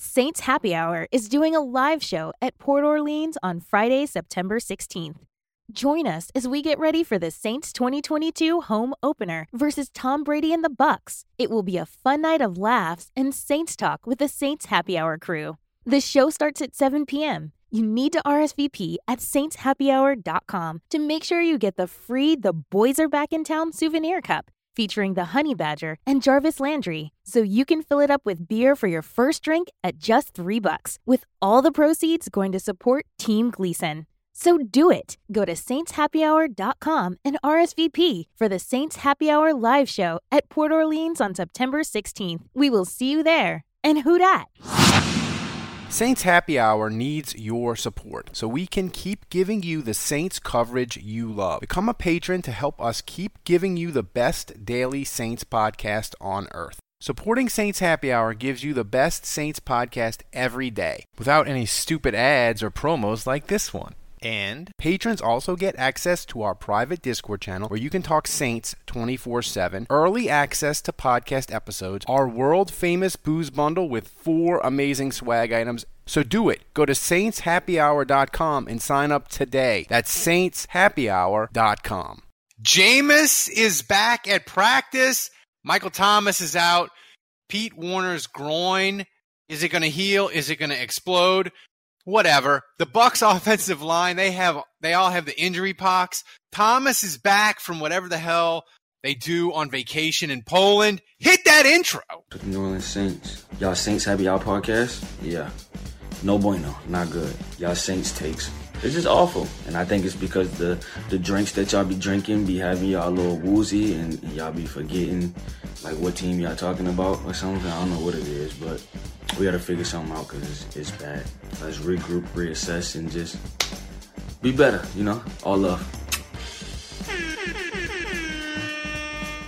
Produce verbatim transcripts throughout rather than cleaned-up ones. Saints Happy Hour is doing a live show at Port Orleans on Friday, September sixteenth. Join us as we get ready for the Saints twenty twenty-two home opener versus Tom Brady and the Bucks. It will be a fun night of laughs and Saints talk with the Saints Happy Hour crew. The show starts at seven p.m. You need to R S V P at saints happy hour dot com to make sure you get the free The Boys Are Back in Town souvenir cup featuring the Honey Badger and Jarvis Landry, so you can fill it up with beer for your first drink at just three bucks, with all the proceeds going to support Team Gleason. So do it. Go to saints happy hour dot com and R S V P for the Saints Happy Hour live show at Port Orleans on September sixteenth. We will see you there. And who dat? Saints Happy Hour needs your support so we can keep giving you the Saints coverage you love. Become a patron to help us keep giving you the best daily Saints podcast on earth. Supporting Saints Happy Hour gives you the best Saints podcast every day without any stupid ads or promos like this one. And patrons also get access to our private Discord channel where you can talk Saints twenty-four seven, early access to podcast episodes, our world-famous booze bundle with four amazing swag items. So do it. Go to saints happy hour dot com and sign up today. That's saints happy hour dot com. Jameis is back at practice. Michael Thomas is out. Pete Werner's groin. Is it going to heal? Is it going to explode? Whatever. The Bucks offensive line, they have they all have the injury pox. Thomas is back from whatever the hell they do on vacation in Poland. Hit that intro. The New Orleans Saints. Y'all Saints Happy Hour podcast? Yeah. No bueno. Not good. Y'all Saints takes. It's just awful. And I think it's because the, the drinks that y'all be drinking be having y'all a little woozy and, and y'all be forgetting like what team y'all talking about or something. I don't know what it is, but we got to figure something out because it's, it's bad. Let's regroup, reassess, and just be better, you know? All love.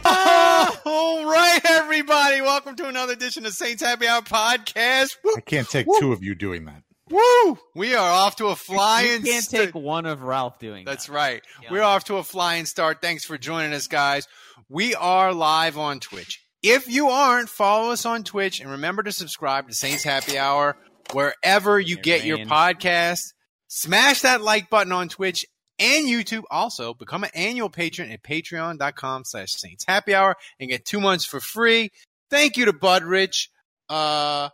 Oh, all right, everybody. Welcome to another edition of Saints Happy Hour podcast. Woo. I can't take Woo. two of you doing that. Woo! We are off to a flying start. You can't st- take one of Ralph doing that. That's right. Yeah. We're off to a flying start. Thanks for joining us, guys. We are live on Twitch. If you aren't, follow us on Twitch and remember to subscribe to Saints Happy Hour wherever you get your podcast. Smash that like button on Twitch and YouTube. Also, become an annual patron at patreon dot com slash Saints Happy Hour and get two months for free. Thank you to Bud Rich uh,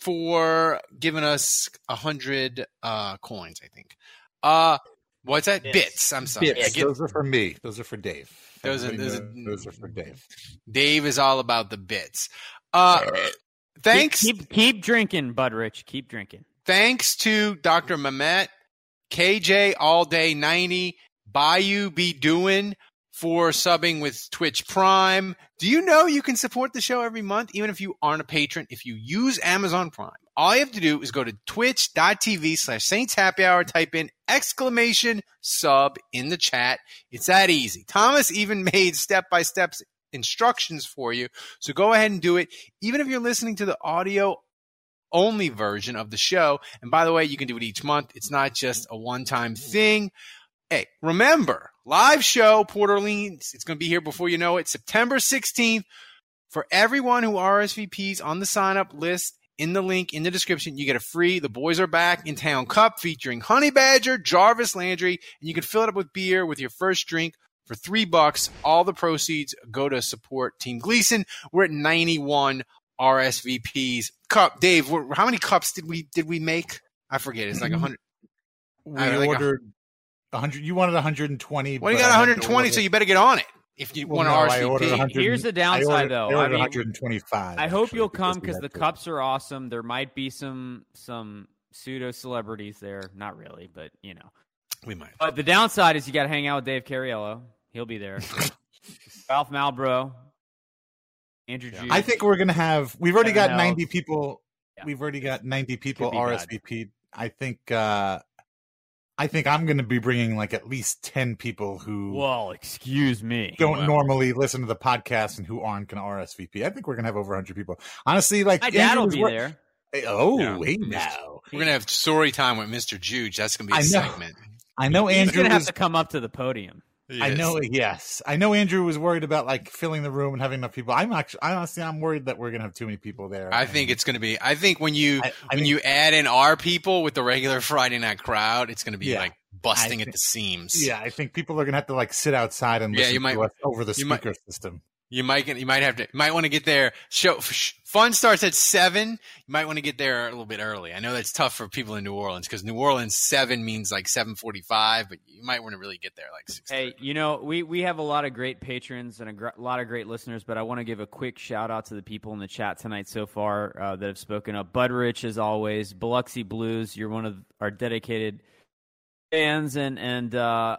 for giving us a hundred uh, coins, I think. Uh, what's that? Bits. Bits. I'm sorry. Bits. Get- those are for me. Those are for Dave. Those are, those, are, those are for Dave. Dave is all about the bits. Uh, thanks. Keep, keep, keep drinking, Bud Rich. Keep drinking. Thanks to Doctor Mehmet, K J All Day ninety, Bayou Be Doin' for subbing with Twitch Prime. Do you know you can support the show every month, even if you aren't a patron, if you use Amazon Prime? All you have to do is go to twitch dot t v slash Saints Happy Hour, type in exclamation sub in the chat. It's that easy. Thomas even made step-by-step instructions for you, so go ahead and do it, even if you're listening to the audio-only version of the show. And by the way, you can do it each month. It's not just a one-time thing. Hey, remember, live show, Port Orleans. It's going to be here before you know it, September sixteenth. For everyone who R S V Ps on the sign-up list, in the link in the description, you get a free The Boys Are Back in Town cup featuring Honey Badger, Jarvis Landry, and you can fill it up with beer with your first drink for three bucks. All the proceeds go to support Team Gleason. We're at ninety-one R S V Ps. Cup, Dave, how many cups did we did we make? I forget. It's like one hundred. We I like ordered one hundred. You wanted one hundred twenty. Well, you got one hundred twenty, so you better get on it. If you well, want to no, R S V P, here's the downside, I ordered, though. I, I mean, one twenty-five. I hope actually, you'll come because the to. cups are awesome. There might be some some pseudo celebrities there, not really, but you know, we might. But the downside is you got to hang out with Dave Cariello. He'll be there. Ralph Malbro, Andrew. Yeah. Jude. I think we're gonna have. We've already got else. ninety people. Yeah. We've already got ninety people R S V P. Bad. I think. Uh, I think I'm going to be bringing like at least ten people who well, excuse me, don't wow. normally listen to the podcast and who aren't going to R S V P. I think we're going to have over one hundred people. Honestly, like my dad will be work- there. Oh, yeah. Wait now. We're going to have story time with Mister Juge. That's going to be a I segment. I know Andrew He's going to have was, to come up to the podium. Yes. I know. Yes. I know Andrew was worried about like filling the room and having enough people. I'm actually, I honestly, I'm worried that we're going to have too many people there. I and, think it's going to be, I think when you, I, I when think, you add in our people with the regular Friday night crowd, it's going to be yeah, like busting think, at the seams. Yeah. I think people are going to have to like sit outside and listen yeah, you might, to us over the speaker might, system. You might get, you might have to, you might want to get there. Show fun starts at seven. You might want to get there a little bit early. I know that's tough for people in New Orleans because New Orleans seven means like seven forty-five, but you might want to really get there like six. Hey, you know, we, we have a lot of great patrons and a gr- lot of great listeners, but I want to give a quick shout out to the people in the chat tonight so far uh, that have spoken up. Bud Rich, as always, Biloxi Blues. You're one of our dedicated fans and and. uh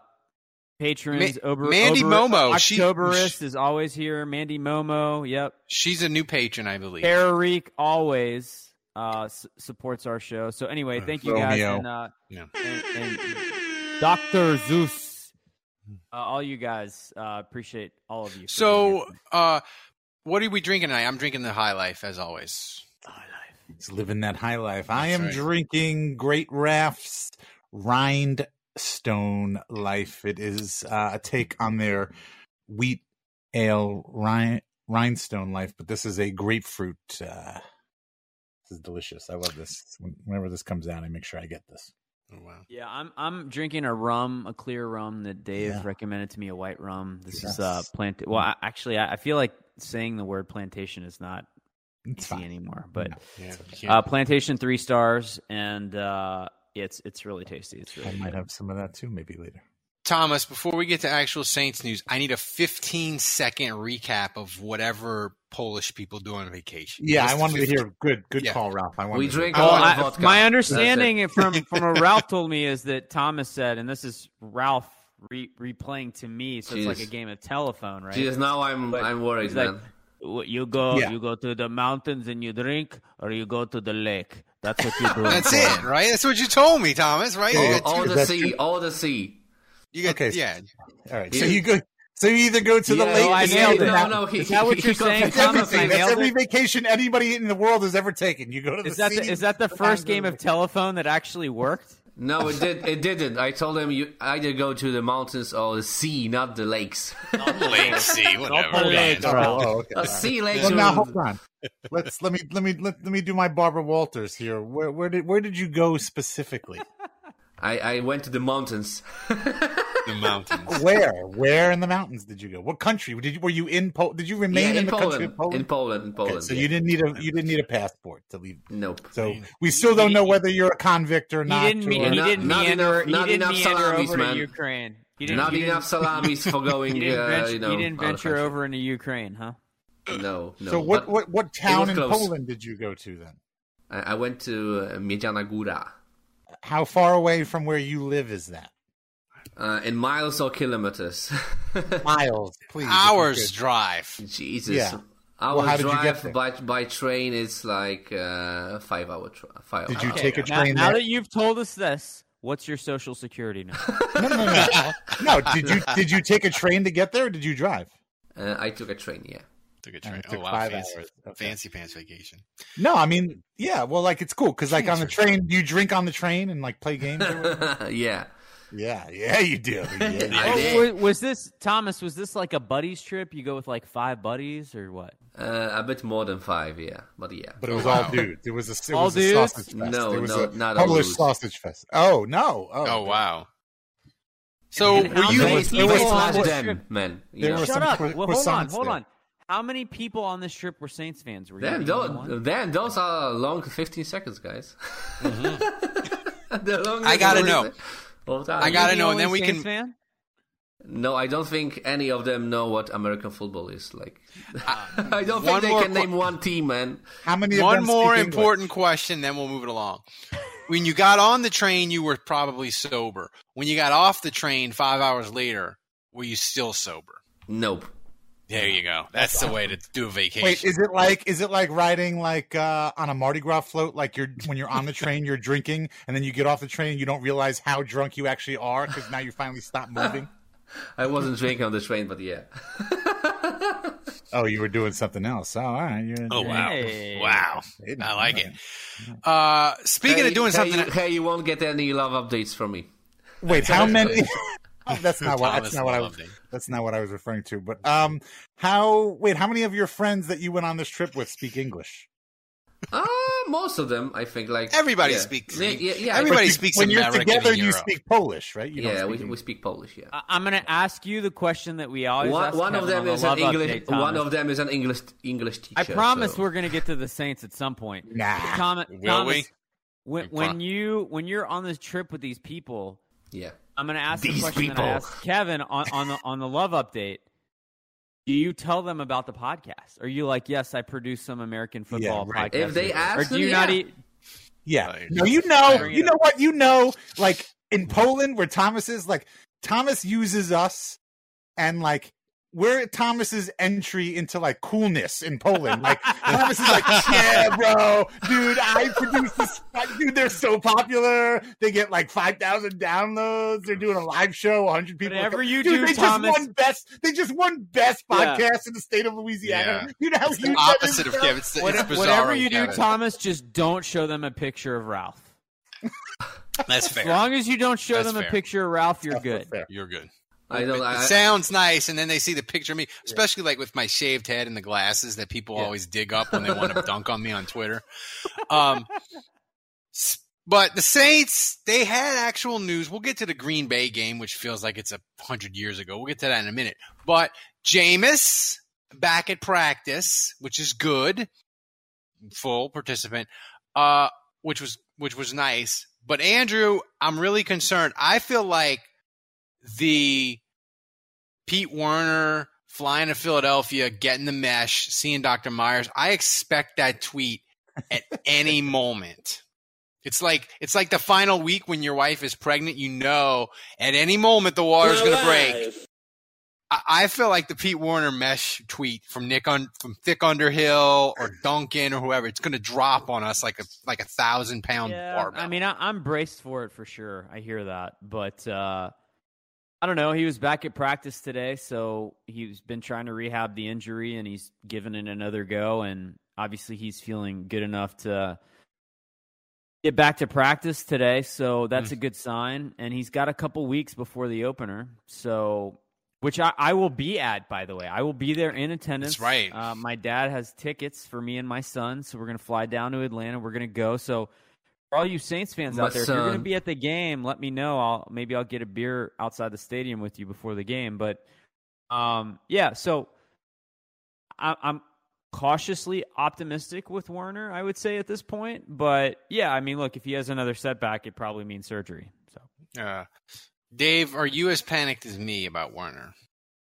Patrons, Ma- Ober- Mandy Ober- Momo, Octoberist she, is always here. Mandy Momo, yep, she's a new patron, I believe. Eric always uh, s- supports our show. So anyway, thank you guys, and, uh, yeah. and, and Doctor Zeus, uh, all you guys, uh, appreciate all of you. So, uh, what are we drinking tonight? I'm drinking the High Life as always. High Life, it's living that high life. That's I am right. drinking Great Raft's Rind. Stone Life. It is uh, a take on their wheat ale rind- rhinestone life, but this is a grapefruit. Uh, this is delicious. I love this. Whenever this comes out, I make sure I get this. Oh wow! Yeah, I'm I'm drinking a rum, a clear rum that Dave yeah. recommended to me, a white rum. This yes. is uh plant. Well, I, actually, I, I feel like saying the word plantation is not it's easy fine. anymore. But yeah. Yeah. Uh, plantation three stars and. uh It's it's really tasty. It's really I might good. have some of that too, maybe later. Thomas, before we get to actual Saints news, I need a fifteen second recap of whatever Polish people do on vacation. Yeah, Just I wanted to hear. Good, good yeah. call, Ralph. I wanted we to drink. Well, I, my understanding from from what Ralph told me is that Thomas said, and this is Ralph re- replaying to me, so Jeez. it's like a game of telephone, right? Jeez, now I'm but I'm worried, man. Like, You go, yeah. you go to the mountains and you drink, or you go to the lake. That's what you do. That's it, right? That's what you told me, Thomas. Right? All, all the sea, true? all the sea. You got, okay. Yeah. All right. Yeah. So you go. So you either go to the yeah, lake. No, I nailed it. No, no, he, is that what you're saying? Thomas, everything. That's every it? vacation anybody in the world has ever taken. You go to the. Is that sea, the, is that the first game of telephone that actually worked? No, it did. It didn't. I told him you either go to the mountains or the sea, not the lakes. Not the lake, sea, whatever. Not the lake, bro. Oh, okay. A sea lake. Well, now hold on. Let's let me let me let, let me do my Barbara Walters here. Where where did where did you go specifically? I, I went to the mountains. The mountains. Where? Where in the mountains did you go? What country? Did you, were you in Poland? Did you remain yeah, in, in the Poland. country of Poland? In Poland, in Poland. Okay, so yeah. you didn't need a you didn't need a passport to leave. Nope. So we still don't know whether you're a convict or not. He didn't, or, he didn't not, meander. Not he didn't enough meander salamis, over man. to Ukraine. He didn't, not he enough salamis for going. He didn't venture, uh, you know, he didn't venture over into Ukraine, huh? No. no so what, what what town in close. Poland did you go to then? I, I went to uh, Miedziana Góra. How far away from where you live is that? Uh, in miles or kilometers? Miles, please. Hours drive. Jesus. Yeah. Hours well, how did drive you get there? by by train is like uh, five hour drive. Five did hour you take drive. a train? Now, now that you've told us this, what's your social security number? no, no, no, no. No, did you did you take a train to get there? Or did you drive? Uh, I took a train. Yeah. Took a train. Oh, took wow, five fancy, hours. Okay. Fancy pants vacation. No, I mean, yeah, well, like, it's cool because, like, Jeez, on the train, you drink on the train and, like, play games or whatever. Yeah. Yeah, yeah, you do. Yeah. Oh, was this, Thomas, was this like a buddies trip? You go with, like, five buddies or what? Uh, a bit more than five, yeah. But, yeah. But it was wow. all dudes. It was a, it all was a sausage fest. No, it was no, a not all dudes. sausage fest. Oh, no. Oh, oh wow. So, and were you – It was last den, man. Shut up. Well, hold on, hold on. How many people on this trip were Saints fans? Were then, those, then those are long fifteen seconds, guys. Mm-hmm. I gotta know. I gotta know, and then we Saints can. Fan? No, I don't think any of them know what American football is like. Uh, I don't think they can qu- name one team, man. How many? One more important English? question, then we'll move it along. When you got on the train, you were probably sober. When you got off the train five hours later, were you still sober? Nope. There you go. That's, That's the awesome. way to do a vacation. Wait, is it like is it like riding like uh, on a Mardi Gras float? Like you're when you're on the train, you're drinking, and then you get off the train, you don't realize how drunk you actually are because now you finally stop moving. I wasn't drinking on the train, but yeah. Oh, you were doing something else. Oh, all right. You're, oh, wow. Hey. Wow. I like it. Uh, speaking hey, of doing hey, something... You, hey, you won't get any love updates from me. Wait, that's how many... That's not what that's not what I was that's not what I was referring to. But um, how wait, how many of your friends that you went on this trip with speak English? Uh, most of them, I think. Like everybody yeah. speaks. Yeah, yeah, yeah. Everybody but speaks. When American you're together, you speak Polish, right? You yeah, don't speak we, we speak Polish. Yeah. I, I'm gonna ask you the question that we always one, ask. One of them on is the an English. Update, one of them is an English English teacher. I promise so. We're gonna get to the Saints at some point. Nah, Tom, will Thomas, we? When, when you when you're on this trip with these people, yeah. I'm going to ask These the question people. that I asked Kevin on, on the on the love update. Do you tell them about the podcast? Are you like, yes, I produce some American football yeah, right. podcast? If they ask, or do them, you yeah. not eat? Yeah, oh, no, you know, you know up. what, you know, like in Poland where Thomas is, like Thomas uses us, and like we're Thomas's entry into like coolness in Poland. Like Thomas is like, yeah, bro, dude, I produce this. Dude, they're so popular. They get like five thousand downloads. They're doing a live show. one hundred people. Whatever you dude, do, they Thomas. Just won best, they just won best podcast yeah. in the state of Louisiana. Yeah. You know how it's the opposite of Kevin. It's, what, it's whatever you do, Kevin. Thomas, just don't show them a picture of Ralph. That's fair. As long as you don't show That's them fair. a picture of Ralph, you're That's good. Fair. You're good. I don't, I, it sounds nice, and then they see the picture of me, especially yeah. like with my shaved head and the glasses that people yeah. always dig up when they want to dunk on me on Twitter. Um, but the Saints, they had actual news. We'll get to the Green Bay game, which feels like it's a hundred years ago. We'll get to that in a minute. But Jameis back at practice, which is good, full participant, uh, which was which was nice. But Andrew, I'm really concerned. I feel like the Pete Werner flying to Philadelphia, getting the mesh, seeing Doctor Myers. I expect that tweet at any moment. It's like it's like the final week when your wife is pregnant. You know, at any moment the water's going to break. I, I feel like the Pete Werner mesh tweet from Nick Un- from Thick Underhill or Duncan or whoever. It's going to drop on us like a like a thousand pound yeah, barbell. I mean, I, I'm braced for it for sure. I hear that, but. uh I don't know. He was back at practice today, so he's been trying to rehab the injury, and he's given it another go. And obviously, he's feeling good enough to get back to practice today, so that's mm. a good sign. And he's got a couple weeks before the opener, so which I, I will be at, by the way. I will be there in attendance. That's right. Uh, my dad has tickets for me and my son, so we're going to fly down to Atlanta. We're going to go, so... For all you Saints fans out but, there, if you're going to be at the game, let me know. I'll maybe I'll get a beer outside the stadium with you before the game. But um, yeah, so I, I'm cautiously optimistic with Werner, I would say at this point. But yeah, I mean, look, if he has another setback, it probably means surgery. So, uh, Dave, are you as panicked as me about Werner?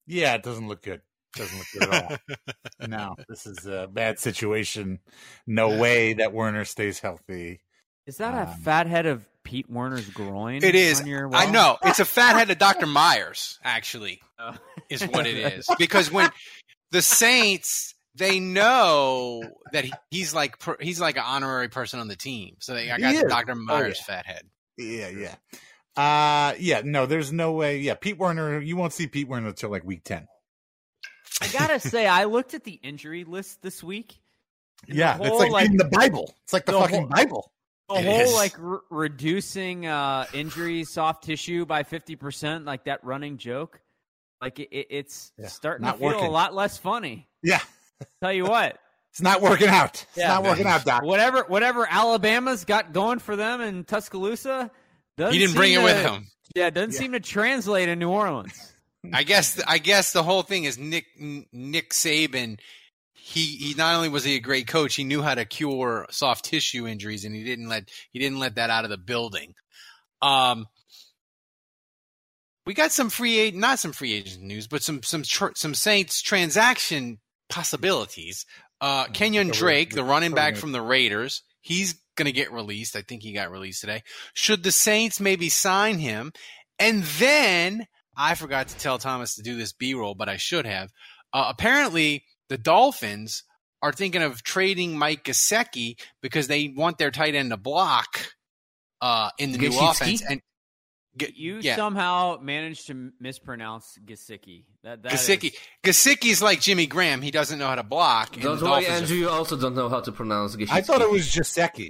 Yeah, it doesn't look good. Doesn't look good at all. No, this is a bad situation. No way that Werner stays healthy. Is that um, a fat head of Pete Werner's groin? It is. On your wall? I know. It's a fat head of Doctor Myers, actually, oh. is what it is. Because when the Saints, they know that he, he's like he's like an honorary person on the team. So they I got the Doctor Myers oh, yeah. fat head. Yeah, yeah. Uh, yeah, no, there's no way. Yeah, Pete Werner, you won't see Pete Werner until like week ten. I got to say, I looked at the injury list this week. Yeah, whole, it's like, like reading the Bible. It's like the, the fucking whole, Bible. The whole like re- reducing uh, injury soft tissue by fifty percent, like that running joke, like it, it, it's yeah, starting to feel working. a lot less funny. Yeah, tell you what, it's not working out. It's yeah. not working out, Doc. Whatever, whatever Alabama's got going for them in Tuscaloosa, doesn't he didn't bring to, it with him. Yeah, doesn't yeah. seem to translate in New Orleans. I guess. I guess the whole thing is Nick Nick Saban. He he not only was he a great coach, he knew how to cure soft tissue injuries, and he didn't let he didn't let that out of the building. Um, we got some free agent, not some free agent news, but some some tr- some Saints transaction possibilities. Uh, Kenyon Drake, the running back from the Raiders, he's going to get released. I think he got released today. Should the Saints maybe sign him? And then I forgot to tell Thomas to do this B-roll, but I should have. Uh, apparently, the Dolphins are thinking of trading Mike Gesicki because they want their tight end to block uh, in the Gesicki? new offense. And G- you yeah. somehow managed to mispronounce Gesicki. That, that Gesicki. Is... Gesicki's like Jimmy Graham. He doesn't know how to block. And That's why Andrew you are... also don't know how to pronounce Gesicki. I thought it was Gesicki.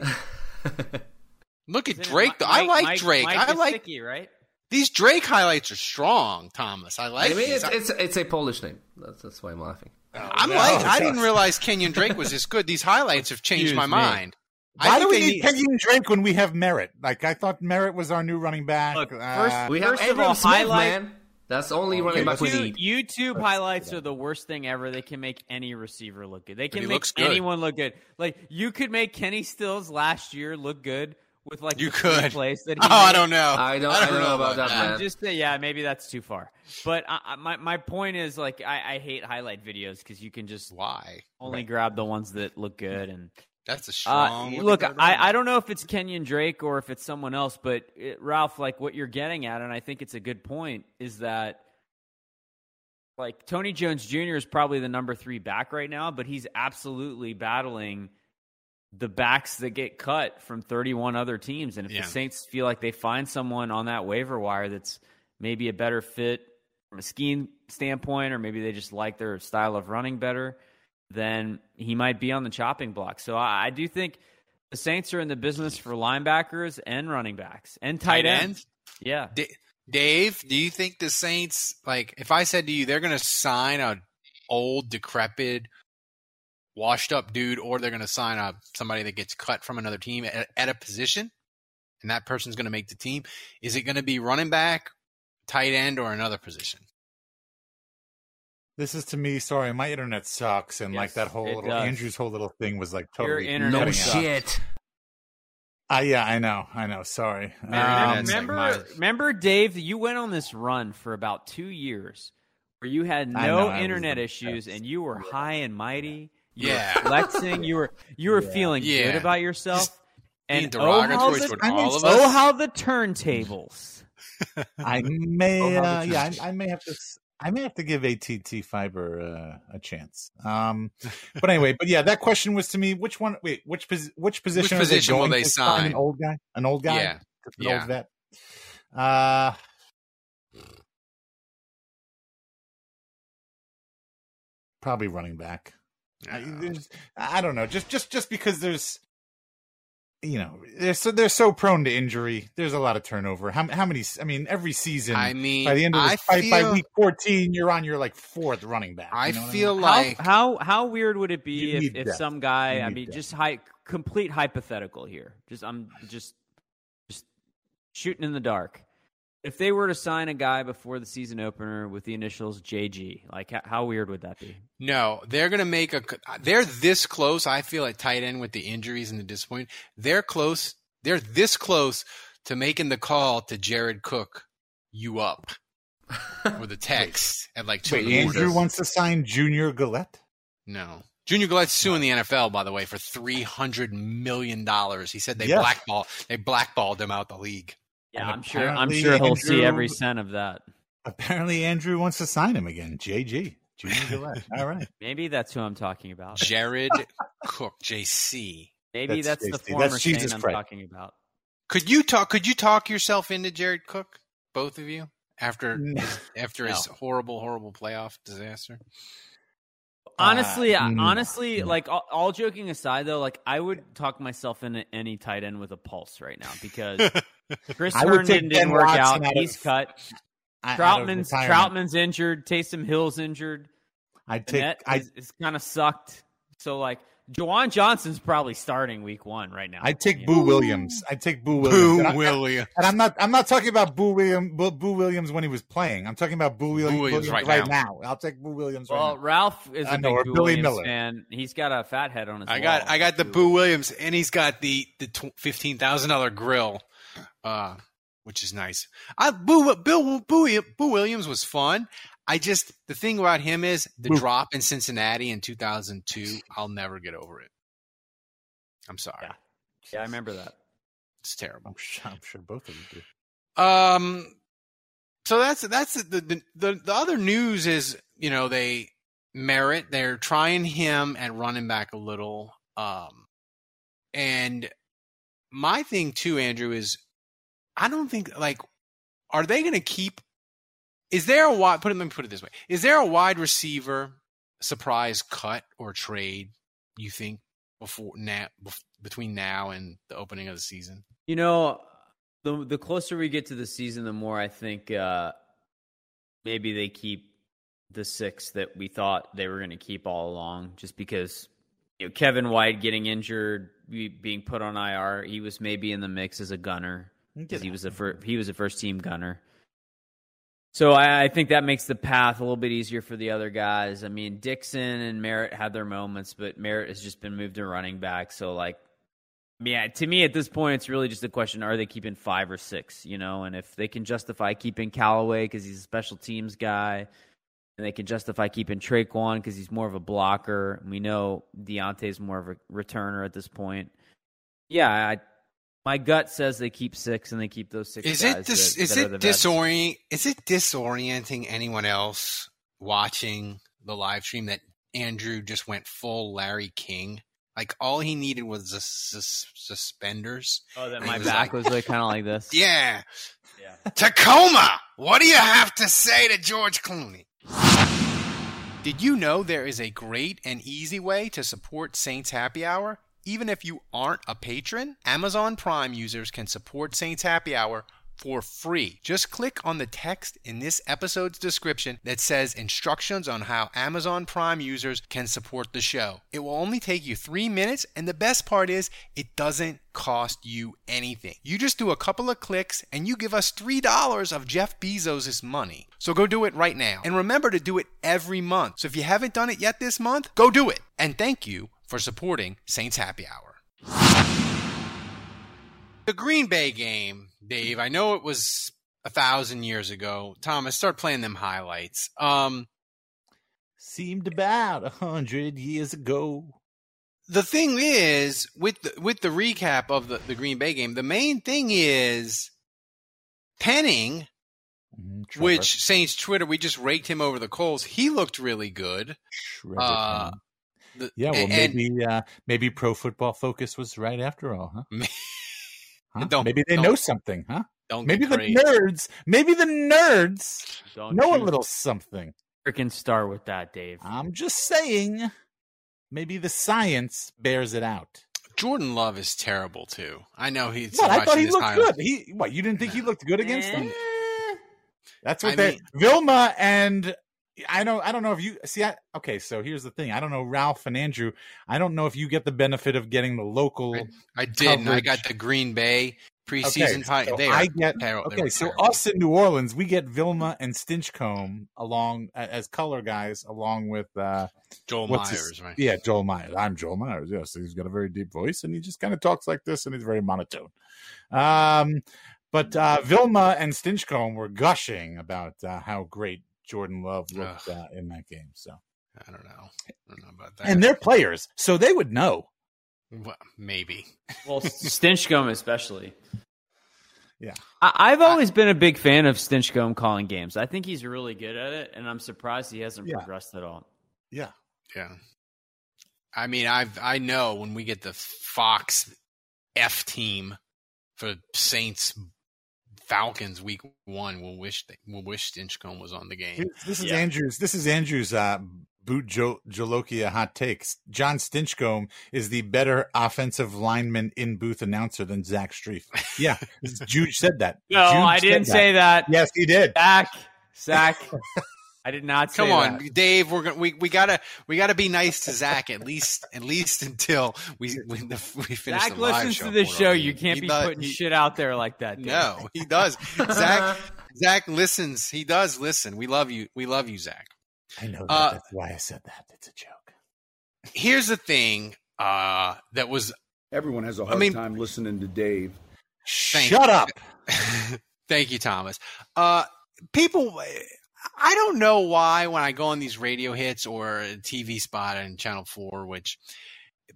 Look at Isn't Drake. It, though. Mike, I like Mike, Drake. Mike I like Gesicki, right? These Drake highlights are strong, Thomas. I like. I mean, it's, it's it's a Polish name. That's that's why I'm laughing. Oh, I'm no, like, I didn't realize Kenyon Drake was this good. These highlights have changed my me. mind. Why I do we need, need Kenyon Drake when we have Merritt? Like, I thought Merritt was our new running back. Look, first, uh, we have first of all, Smith, highlight. Man. That's the only running back we need. YouTube highlights are the worst thing ever. They can make any receiver look good. They can make anyone look good. Like, you could make Kenny Stills last year look good. With like you could. Place that he oh, made. I don't know. I don't. I don't, I don't know, know about, about that. Man. Just say, yeah, maybe that's too far. But I, my my point is, like, I, I hate highlight videos because you can just why only right. grab the ones that look good and that's a strong. Uh, look, I, I don't know if it's Kenyon Drake or if it's someone else, but it, Ralph, like what you're getting at, and I think it's a good point, is that like Tony Jones Junior is probably the number three back right now, but he's absolutely battling the backs that get cut from thirty-one other teams. And if yeah. the Saints feel like they find someone on that waiver wire that's maybe a better fit from a scheme standpoint, or maybe they just like their style of running better, then he might be on the chopping block. So I, I do think the Saints are in the business for linebackers and running backs and tight, tight ends. ends. Yeah. D- Dave, do you think the Saints, like if I said to you, they're going to sign an old, decrepit, washed up dude, or they're going to sign up somebody that gets cut from another team at, at a position, and that person's going to make the team? Is it going to be running back, tight end, or another position? This is to me, sorry, my internet sucks, and yes, like that whole little does. Andrew's whole little thing was like totally your internet no shit. Ah, uh, yeah, I know, I know. Sorry. Um, remember, like my... remember, Dave, you went on this run for about two years where you had no know, internet issues, and you were high and mighty. You yeah, were flexing. You were you were yeah. feeling yeah. good about yourself, just and oh how, the, I mean, oh how the turntables! I may, oh, uh, yeah, I, I may have to, I may have to give A T T Fiber uh, a chance. Um, but anyway, but yeah, that question was to me: which one? Wait, which pos, which position? Which position will they sign? An old guy, an old guy, yeah, an yeah. old vet. Uh, probably running back. I, I don't know. Just, just, just because there's, you know, they're so they're so prone to injury. There's a lot of turnover. How, how many? I mean, every season. I mean, by the end of the by, by week fourteen, you're on your like fourth running back. I you know feel I mean? like how, how how weird would it be if, if some guy? I mean, depth. just high, complete hypothetical here. Just I'm just just shooting in the dark. If they were to sign a guy before the season opener with the initials J G, like how, how weird would that be? No, they're going to make a – they're this close, I feel, at tight end with the injuries and the disappointment. They're close – they're this close to making the call to Jared Cook, you up, or the text at like two. Wait, Andrew orders. wants to sign Junior Gallette? No. Junior Gallette's suing the N F L, by the way, for three hundred million dollars. He said they, yeah. blackball, they blackballed him out the league. Yeah, and I'm sure. I'm sure he'll Andrew, see every cent of that. Apparently, Andrew wants to sign him again. J G, Junior Gillette. All right, maybe that's who I'm talking about. Jared Cook, J C. Maybe that's, that's the former that's Saint I'm Christ. talking about. Could you talk? Could you talk yourself into Jared Cook, both of you, after his, after no. his horrible, horrible playoff disaster? Honestly, uh, honestly, no. like all, all joking aside, though, like I would talk myself into any tight end with a pulse right now because. Chris Herndon didn't work out. He's cut. Troutman's Troutman's injured. Taysom Hill's injured. I take. I, it's kind of sucked. So like, Jawan Johnson's probably starting week one right now. I take Boo Williams. I take Boo Williams. Boo Williams. And I'm not. I'm not talking about Boo Williams. Boo Williams when he was playing. I'm talking about Boo Williams right now. I'll take Boo Williams. Well, Ralph is a big Boo Williams fan. He's got a fat head on his. I got. I got the Boo Williams, and he's got the the fifteen thousand dollar grill. Uh, which is nice. I Boo Bill Boo Boo Williams was fun. I just the thing about him is the Boo. drop in Cincinnati in two thousand two. I'll never get over it. I'm sorry. Yeah, yeah I remember that. It's terrible. I'm sure, I'm sure both of them do. Um, so that's that's the the the, the other news is you know they Merritt. They're trying him at running back a little. Um, and my thing too, Andrew, is I don't think, like, are they going to keep, is there a wide, put it, let me put it this way. Is there a wide receiver surprise cut or trade you think before now, between now and the opening of the season? You know, the the closer we get to the season, the more I think uh, maybe they keep the six that we thought they were going to keep all along, just because, you know, Kevin White getting injured, being put on I R, he was maybe in the mix as a gunner. He was a fir- he was a first team gunner. So I, I think that makes the path a little bit easier for the other guys. I mean, Dixon and Merritt had their moments, but Merritt has just been moved to running back. So, like, yeah, to me at this point, it's really just a question: are they keeping five or six? You know, and if they can justify keeping Callaway because he's a special teams guy, and they can justify keeping Traquan because he's more of a blocker, and we know Deontay's more of a returner at this point. Yeah, I. My gut says they keep six, and they keep those six is guys. It dis- that, is, that it disorient- is it disorienting anyone else watching the live stream that Andrew just went full Larry King? Like, all he needed was the sus- suspenders. Oh, that my was back like, was like, kind of like this. Yeah. yeah. Tacoma, what do you have to say to George Clooney? Did you know there is a great and easy way to support Saints Happy Hour? Even if you aren't a patron, Amazon Prime users can support Saints Happy Hour for free. Just click on the text in this episode's description that says instructions on how Amazon Prime users can support the show. It will only take you three minutes, and the best part is it doesn't cost you anything. You just do a couple of clicks, and you give us three dollars of Jeff Bezos' money. So go do it right now. And remember to do it every month. So if you haven't done it yet this month, go do it. And thank you for supporting Saints Happy Hour. The Green Bay game, Dave, I know it was a thousand years ago. Thomas, start playing them highlights. Um, Seemed about a hundred years ago. The thing is, with the, with the recap of the, the Green Bay game, the main thing is Penning, Trevor. Which Saints Twitter, we just raked him over the coals. He looked really good. Trevor uh, Penning. The, yeah, well, and, maybe uh, maybe Pro Football Focus was right after all, huh? Maybe, huh? Don't, maybe they don't, know something, huh? Don't maybe the crazy. nerds, maybe the nerds don't know a little something. Freaking star with that, Dave. I'm just saying, maybe the science bears it out. Jordan Love is terrible too. I know he's. What, I thought he looked highlights. good. He what? You didn't think no. he looked good against eh. them? That's what I they mean, Vilma and. I don't I don't know if you see I okay, so here's the thing. I don't know, Ralph and Andrew, I don't know if you get the benefit of getting the local I, I didn't. I got the Green Bay preseason okay, so they I get terrible. Okay, so terrible. Us in New Orleans, we get Vilma and Stinchcomb along as color guys along with uh, Joel Myers, his, right? Yeah, Joel Myers. I'm Joel Myers. Yes, yeah, so he's got a very deep voice and he just kind of talks like this and he's very monotone. Um but uh, Vilma and Stinchcomb were gushing about uh, how great Jordan Love looked uh, in that game, so I don't know. I don't know about that. And they're players, so they would know. Well, maybe. Well, Stinchcomb especially. Yeah, I- I've always I- been a big fan of Stinchcomb calling games. I think he's really good at it, and I'm surprised he hasn't yeah. progressed at all. Yeah, yeah. I mean, I've I know when we get the Fox F team for Saints. Falcons week one will wish they, will wish Stinchcomb was on the game. This is yeah. Andrew's. This is Andrew's uh, boot Jolokia hot takes. John Stinchcomb is the better offensive lineman in booth announcer than Zach Strief. Yeah, Juge said that. No, Juge I didn't that. say that. Yes, he did. Zach, Zach, I did not. Say Come on, that. Dave. We're gonna, we we gotta we gotta be nice to Zach at least at least until we we, we finish Zach the live show. Zach listens to this show. You can't he be does, putting he, shit out there like that. Dave. No, he does. Zach Zach listens. He does listen. We love you. We love you, Zach. I know that. Uh, that's why I said that. It's a joke. Here's the thing. Uh, that was everyone has a hard I mean, time listening to Dave. Shut you. up. Thank you, Thomas. Uh, people. I don't know why when I go on these radio hits or a T V spot on Channel four, which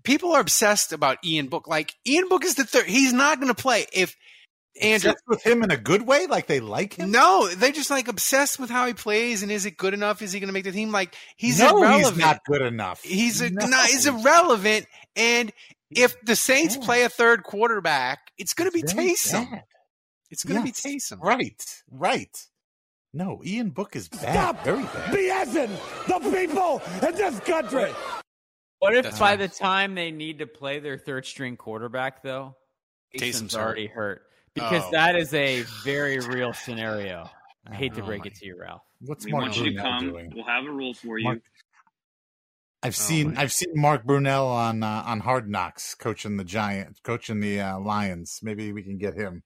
people are obsessed about Ian Book. Like, Ian Book is the third. He's not going to play. If Andrew, obsessed with him in a good way? Like they like him? No, they just like obsessed with how he plays and is it good enough? Is he going to make the team? Like he's no, irrelevant. He's not good enough. He's a, no. not, he's irrelevant. And if the Saints play a third quarterback, it's going to be Taysom. Bad. It's going yes. to be Taysom. Right, right. No, Ian Book is bad. Stop Very bad. BSing the people in this country. What if That's by nice. the time they need to play their third string quarterback, though, Taysom's already hurt? Because oh. that is a very real scenario. I hate oh, to break my. it to you, Ralph. What's we Mark want you Brunell to come. Doing? We'll have a rule for you. Mark, I've seen oh, I've seen Mark Brunell on uh, on Hard Knocks coaching the Giants, coaching the uh, Lions. Maybe we can get him.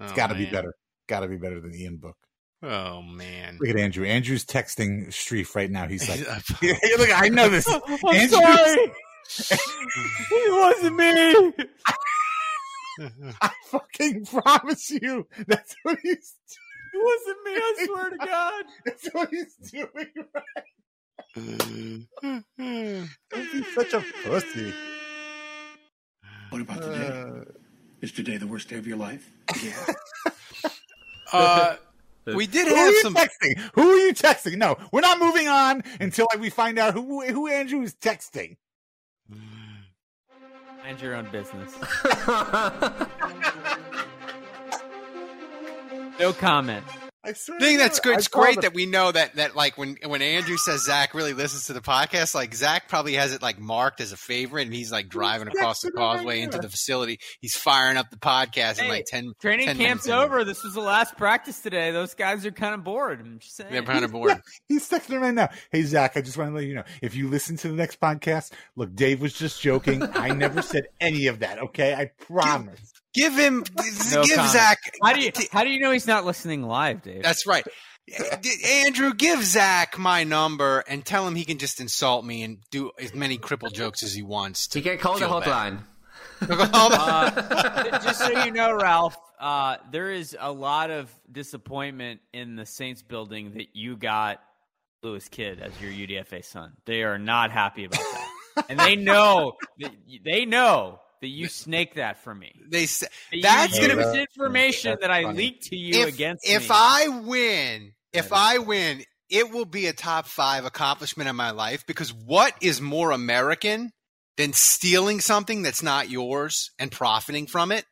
It's oh, got to be better. Got to be better than Ian Book. Oh man! Look at Andrew. Andrew's texting Strief right now. He's like, hey, "Look, I know this." I'm Andrew's- sorry. He wasn't me. I fucking promise you, that's what he's doing. It wasn't me, I swear to God. That's what he's doing, right? Don't be such a pussy. What about today? Uh, Is today the worst day of your life? Yeah. uh, we did who have are you some... texting? Who are you texting? No, we're not moving on until like, we find out who, who Andrew is texting. Mind your own business. No comment. I, I think that's good. It's great the- that we know that that like when when Andrew says Zach really listens to the podcast, like Zach probably has it like marked as a favorite, and he's like driving he's across the causeway right into the facility. He's firing up the podcast hey, in like ten. Training ten camp's over. Minutes. This was the last practice today. Those guys are kind of bored. I'm just saying. They're kind of bored. He's texting right now. Hey Zach, I just want to let you know if you listen to the next podcast. Look, Dave was just joking. I never said any of that. Okay, I promise. Give him, no give comment. Zach. How do you how do you know he's not listening live, Dave? That's right. Andrew, give Zach my number and tell him he can just insult me and do as many cripple jokes as he wants. To he can call the hotline. uh, just so you know, Ralph, uh, there is a lot of disappointment in the Saints building that you got Lewis Kidd as your U D F A son. They are not happy about that, and they know. That, they know. That you snake that for me. They say, that that's going to be misinformation that I funny. leaked to you if, against if me. If I win, if I win, it will be a top five accomplishment in my life because what is more American than stealing something that's not yours and profiting from it?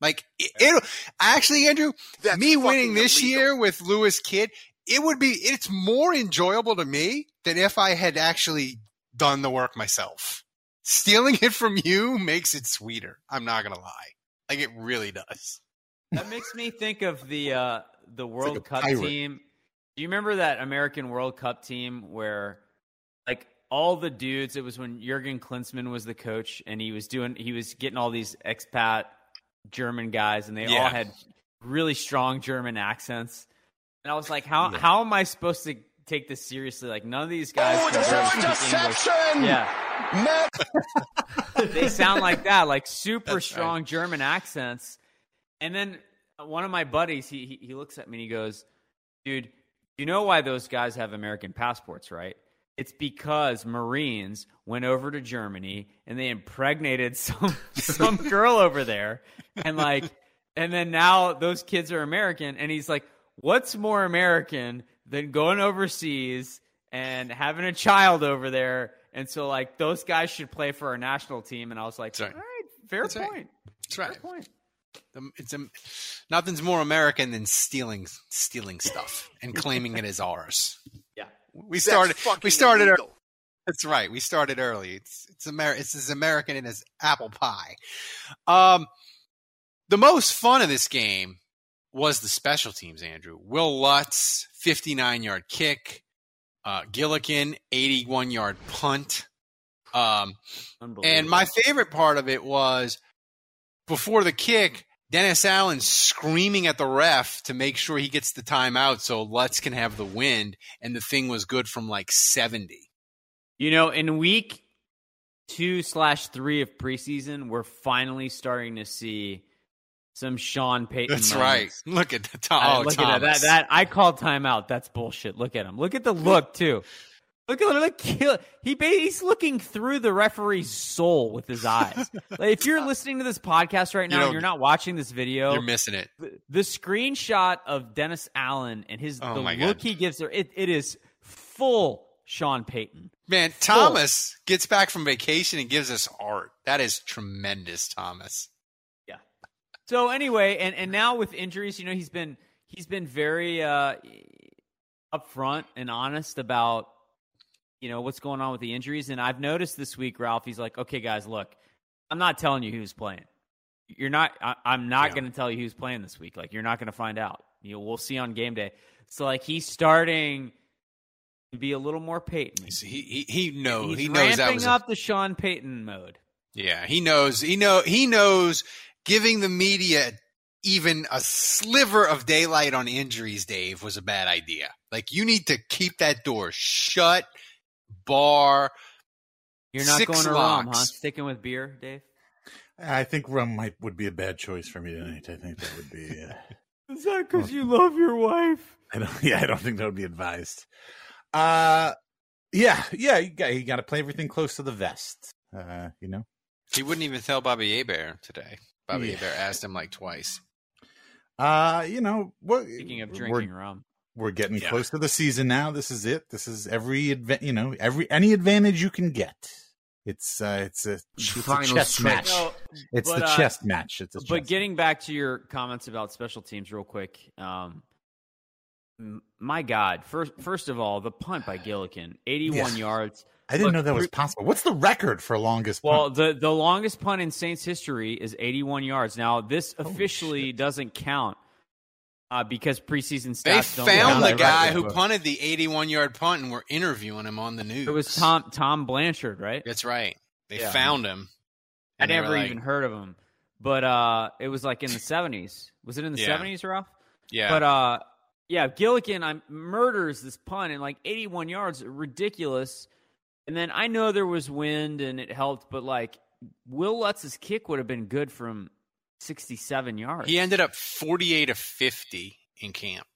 Like, it, it'll, actually, Andrew, that's me winning this illegal. year with Lewis Kidd, it would be – it's more enjoyable to me than if I had actually done the work myself. Stealing it from you makes it sweeter. I'm not going to lie. Like, it really does. That makes me think of the uh, the World like Cup pirate. team. Do you remember that American World Cup team where, like, all the dudes, it was when Jurgen Klinsmann was the coach, and he was doing, he was getting all these expat German guys, and they yeah. all had really strong German accents. And I was like, how yeah. how am I supposed to take this seriously? Like, none of these guys oh, there's a deception! Yeah. They sound like that, like super That's strong right. German accents. And then one of my buddies, he, he he looks at me and he goes, dude, you know why those guys have American passports, right? It's because Marines went over to Germany and they impregnated some some girl over there. And like, and then now those kids are American. And he's like, what's more American than going overseas and having a child over there? And so, like, those guys should play for our national team. And I was like, all right, fair That's point. Right. That's right. Fair point. It's um, nothing's more American than stealing stealing stuff and claiming it as ours. Yeah, we That's started. We started. Early. That's right. We started early. It's it's Amer- It's as American as apple pie. Um, the most fun of this game was the special teams. Andrew, Will Lutz, fifty-nine yard kick. Uh, Gillikin, eighty-one yard punt. Um, and my favorite part of it was before the kick, Dennis Allen screaming at the ref to make sure he gets the timeout so Lutz can have the wind. And the thing was good from like seventy. You know, in week two slash three of preseason, we're finally starting to see some Sean Payton. That's moments. Right. Look at the to- oh, look Thomas. At that. that. I called timeout. That's bullshit. Look at him. Look at the look too. Look at him, look, kill. He he's looking through the referee's soul with his eyes. Like, if you're listening to this podcast right now, you and you're not watching this video, you're missing it. The, the screenshot of Dennis Allen and his oh the look God. he gives there, it, it is full Sean Payton. Man, full. Thomas gets back from vacation and gives us art. That is tremendous, Thomas. Yeah. So anyway, and and now with injuries, you know, he's been he's been very uh, upfront and honest about, you know, what's going on with the injuries. And I've noticed this week, Ralph, he's like, okay, guys, look, I'm not telling you who's playing. You're not, I, I'm not yeah. going to tell you who's playing this week. Like, you're not going to find out. You know, we'll see on game day. So, like, he's starting to be a little more Payton. He, he, he knows. He knows that was up a... the Sean Payton mode. Yeah, he knows. He know. He knows giving the media even a sliver of daylight on injuries, Dave, was a bad idea. Like, you need to keep that door shut. Bar, you're not going to rum, huh? Sticking with beer, Dave. I think rum might would be a bad choice for me tonight. I think that would be. Uh, Is that because you love your wife? I don't. Yeah, I don't think that would be advised. Uh yeah, yeah. You got you got to play everything close to the vest. Uh, you know. He wouldn't even tell Bobby Hebert today. Bobby yeah. Hebert asked him like twice. Uh, you know what? Speaking of drinking rum. We're getting yeah. close to the season now. This is it. This is every adva- you know, every any advantage you can get. It's uh, it's a, it's a chess match. No, it's but, the uh, chess match. It's a chess but match. Getting back to your comments about special teams, real quick. Um, my God, first first of all, the punt by Gillikin, eighty-one yes. yards. I didn't Look, know that was possible. What's the record for longest punt? Well, the, the longest punt in Saints history is eighty-one yards. Now, this officially doesn't count. Uh, because preseason stats they don't found the guy who punted the eighty-one-yard punt, and we're interviewing him on the news. It was Tom Tom Blanchard, right? That's right. They yeah. found him. I never like, even heard of him, but uh, it was like in the seventies. Was it in the yeah. seventies, Ralph? Yeah. But uh, yeah, Gillikin I, murders this punt in like eighty-one yards, ridiculous. And then I know there was wind and it helped, but like Will Lutz's kick would have been good from sixty-seven yards. He ended up forty-eight of fifty in camp.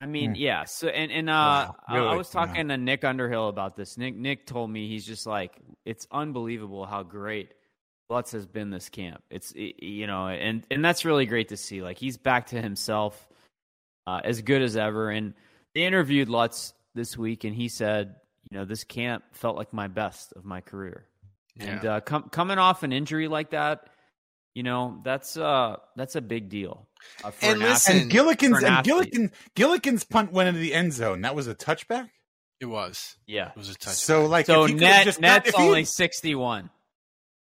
I mean, mm. yeah. So and and uh, wow, really? I was talking wow. to Nick Underhill about this. Nick Nick told me he's just like, it's unbelievable how great Lutz has been this camp. It's you know, and and that's really great to see. Like he's back to himself, uh, as good as ever. And they interviewed Lutz this week, and he said, you know, this camp felt like my best of my career. Yeah. And uh, com- coming off an injury like that. You know, that's uh that's a big deal. Uh, for and an listen, and Gillikin's an and Gillikin Gillikin's punt went into the end zone. That was a touchback? It was. Yeah. It was a touchback. So like so net, just net's got, only he, sixty-one.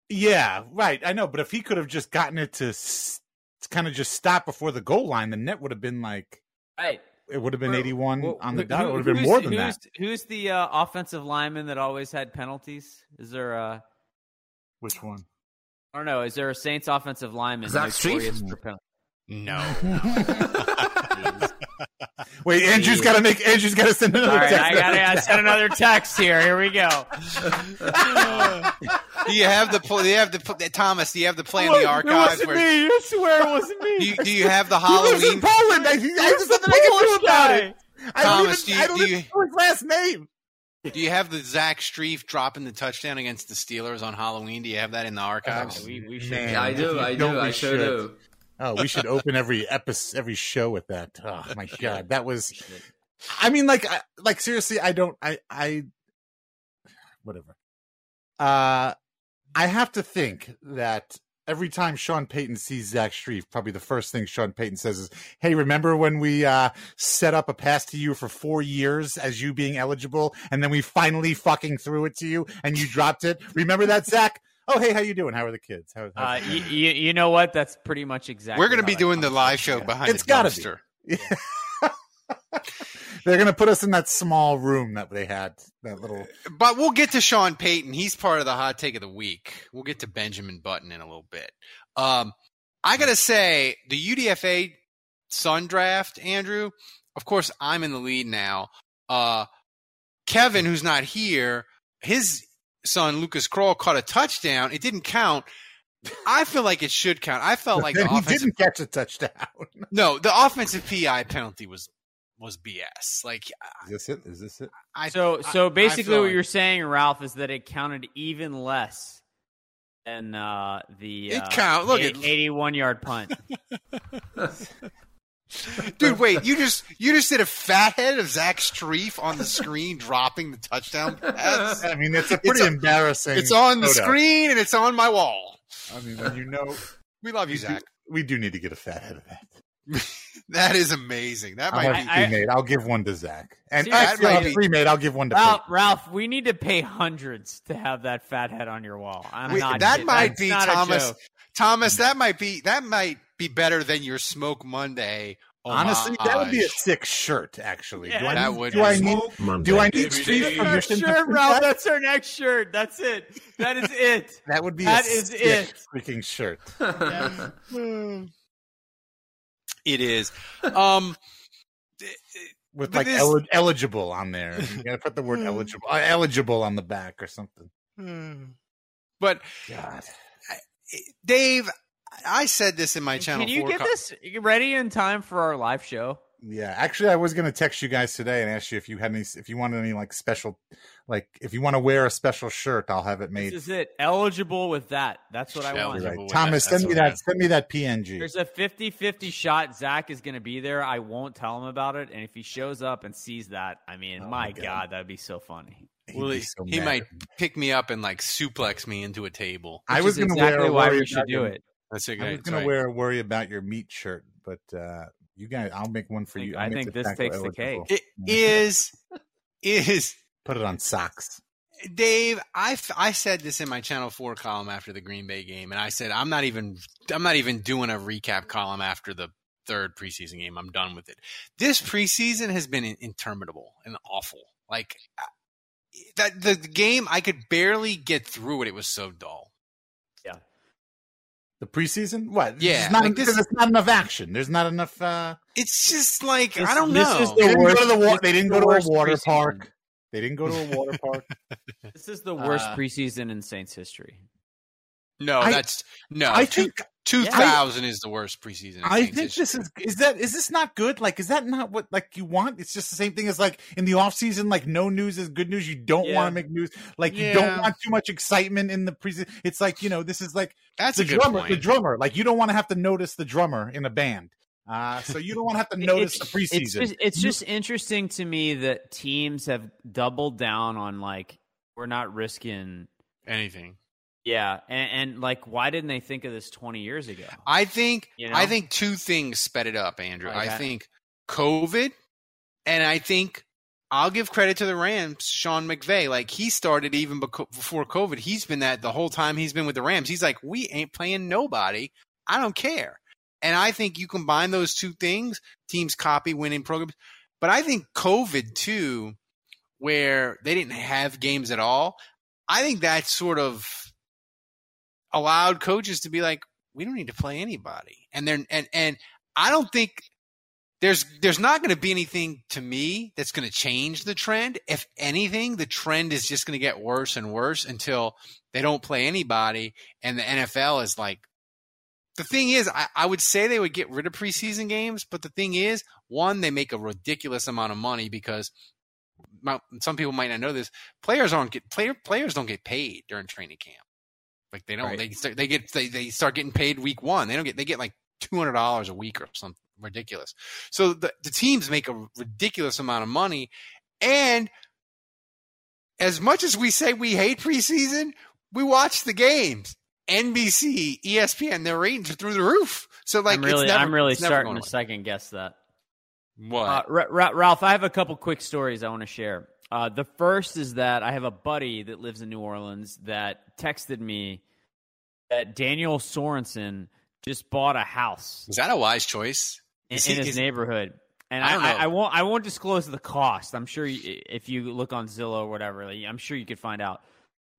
Yeah, right. I know, but if he could have just gotten it to, s- to kind of just stop before the goal line, the net would have been like right. It would have been eighty-one well, on the who, dot. It would have been more than who's, that. Who's the uh, offensive lineman that always had penalties? Is there a which one? I don't know. Is there a Saints offensive lineman? Zach Strief? No. Wait, Andrew's got to make. Andrew's got to send another All right, text. I got to send another text here. Here we go. Do you have the? Do you have the? Thomas, do you have the play in the archives? It wasn't where, me. I swear it wasn't me. Do you, do you have the Halloween? He lives in Poland. I, I have something I can do about it. Thomas, do you? Do you know his last name? Do you have the Zach Strief dropping the touchdown against the Steelers on Halloween? Do you have that in the archives? Oh, we, we should. Man, I do. I do. I sure do. Oh, we should open every episode, every show with that. Oh my God, that was. I mean, like, I, like seriously, I don't. I, I, whatever. Uh, I have to think that every time Sean Payton sees Zach Strief, probably the first thing Sean Payton says is, hey, remember when we uh, set up a pass to you for four years as you being eligible, and then we finally fucking threw it to you, and you dropped it? Remember that, Zach? Oh, hey, how you doing? How are the kids? How, uh, you, you, you know what? That's pretty much exactly We're going to be doing the live show behind it's the dumpster. It's got to be. They're going to put us in that small room that they had, that little. But we'll get to Sean Payton. He's part of the hot take of the week. We'll get to Benjamin Button in a little bit. Um, I got to say, the U D F A Sun Draft, Andrew, of course, I'm in the lead now. Uh, Kevin, who's not here, his son, Lucas Kroll, caught a touchdown. It didn't count. I feel like it should count. I felt like the offensive. He didn't catch a touchdown. No, the offensive P I penalty was was B S. Like, is this it? Is this it? I, so, I, so basically, what like... you're saying, Ralph, is that it counted even less than uh, the it uh, count. Look, the eighty-one yard punt. Dude, wait! You just you just did a fathead of Zach Strief on the screen dropping the touchdown pass. I mean, it's a pretty it's embarrassing. A, it's on the photo. Screen and it's on my wall. I mean, you know, we love you, Zach. We do need to get a fathead of that. That is amazing. That might I, be I, pre-made. I'll give one to Zach. And actually, I'll pre-made. I'll give one to Ralph. Peyton. Ralph, we need to pay hundreds to have that fathead on your wall. I'm we, not. That might be Thomas. Thomas, that might be that might. be better than your Smoke Monday. Homage. Honestly, that would be a sick shirt, actually. Yeah, do I that need, would do be. I need, do I need Steve permission? Shirt, Ralph, that's our next shirt. That's it. That is it. That would be that a is sick it. Freaking shirt. It is. Um, With like this... el- eligible on there. You got to put the word eligible uh, eligible on the back or something. But God. Dave... I said this in my channel. Can you four get com- this ready in time for our live show? Yeah, actually, I was going to text you guys today and ask you if you had any, if you wanted any like special, like if you want to wear a special shirt, I'll have it made. This is it eligible with that? That's what I want. Right. Thomas, that. send me that. Send me that P N G. There's a fifty-fifty shot. Zach is going to be there. I won't tell him about it. And if he shows up and sees that, I mean, oh my God, God that'd be so funny. Well, he, so he might pick me up and like suplex me into a table. I was going to exactly wear. Why we should do it. That's okay. I was going to wear a worry about your meat shirt, but uh, you guys, I'll make one for I think, you. I'll I think this takes eligible. The cake. It is, is. Put it on socks. Dave, I, I said this in my Channel four column after the Green Bay game, and I said, I'm not even, I'm not even doing a recap column after the third preseason game. I'm done with it. This preseason has been interminable and awful. Like that, the game, I could barely get through it. It was so dull. The preseason? What? Yeah. It's not, like this, there's not enough action. There's not enough. Uh, it's just like, this, I don't know. This is the they, worst, didn't go to the wa- they didn't go to a water preseason. Park. They didn't go to a water park. This is the worst uh, preseason in Saints history. No, I, that's no. I two, think two thousand yeah, is the worst preseason in I Saints think history. This is is that is this not good? Like, is that not what like you want? It's just the same thing as like in the off season. Like, no news is good news. You don't yeah. want to make news. Like, yeah. you don't want too much excitement in the preseason. It's like, you know, this is like that's the a good drummer. Point. The drummer, like, you don't want to have to notice the drummer in a band. Uh, so you don't want to have to notice the preseason. It's just, it's just interesting to me that teams have doubled down on like we're not risking anything. Yeah, and, and like, why didn't they think of this twenty years ago? I think you know? I think two things sped it up, Andrew. Okay. I think COVID, and I think I'll give credit to the Rams, Sean McVay. Like, he started even before COVID. He's been that the whole time he's been with the Rams. He's like, we ain't playing nobody. I don't care. And I think you combine those two things, teams copy winning programs. But I think COVID, too, where they didn't have games at all, I think that sort of – allowed coaches to be like, we don't need to play anybody. And then and and I don't think there's there's not going to be anything to me that's going to change the trend. If anything, the trend is just going to get worse and worse until they don't play anybody. And the N F L is like, the thing is, I, I would say they would get rid of preseason games, but the thing is, one, they make a ridiculous amount of money because my, some people might not know this, players aren't get player players don't get paid during training camp. Like, they don't, right. they start, they get, they, they start getting paid week one. They don't get, they get like two hundred dollars a week or something ridiculous. So the, the teams make a ridiculous amount of money. And as much as we say we hate preseason, we watch the games. N B C, E S P N, their ratings are through the roof. So like, I'm really, it's never, I'm really it's starting to away. Second guess that. What? Uh, R- R- Ralph, I have a couple quick stories I want to share. Uh, the first is that I have a buddy that lives in New Orleans that texted me that Daniel Sorensen just bought a house. Is that a wise choice? In, he, in his is, neighborhood. And I, don't I, know. I, I won't I won't disclose the cost. I'm sure you, if you look on Zillow or whatever, like, I'm sure you could find out.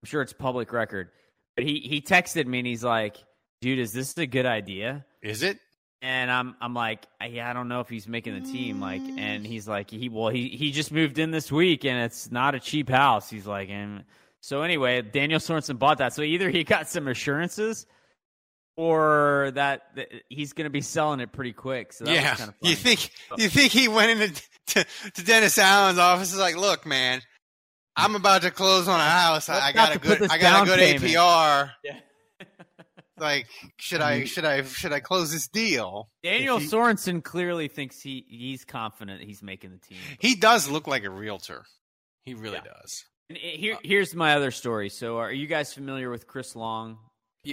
I'm sure it's public record. But he, he texted me and he's like, dude, is this a good idea? Is it? And I'm I'm like, yeah, I don't know if he's making the team. Like, and he's like, he well, he he just moved in this week, and it's not a cheap house. He's like, and so anyway, Daniel Sorensen bought that. So either he got some assurances, or that, that he's going to be selling it pretty quick. So that yeah, was kind of funny. you think you think he went into to, to Dennis Allen's office. It's like, look, man, I'm about to close on a house. I, I got a good, I got a good payment. A P R. Yeah. Like, should I, should I, should I close this deal? Daniel he, Sorensen clearly thinks he, he's confident he's making the team. He does look like a realtor. He really yeah. does. And here, here's my other story. So, are you guys familiar with Chris Long?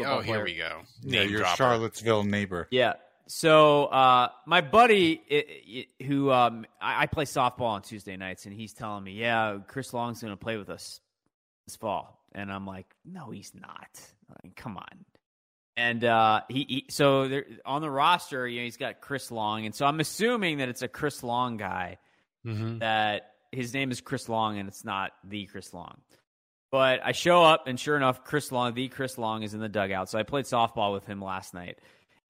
Oh, here player? we go. Name yeah, your dropper. Charlottesville neighbor. Yeah. So uh, my buddy it, it, who um, I, I play softball on Tuesday nights, and he's telling me, yeah, Chris Long's going to play with us this fall. And I'm like, no, he's not. I mean, come on. And uh, he, he so there, on the roster, you know, he's got Chris Long. And so I'm assuming that it's a Chris Long guy, mm-hmm. that his name is Chris Long, and it's not the Chris Long. But I show up, and sure enough, Chris Long, the Chris Long, is in the dugout. So I played softball with him last night.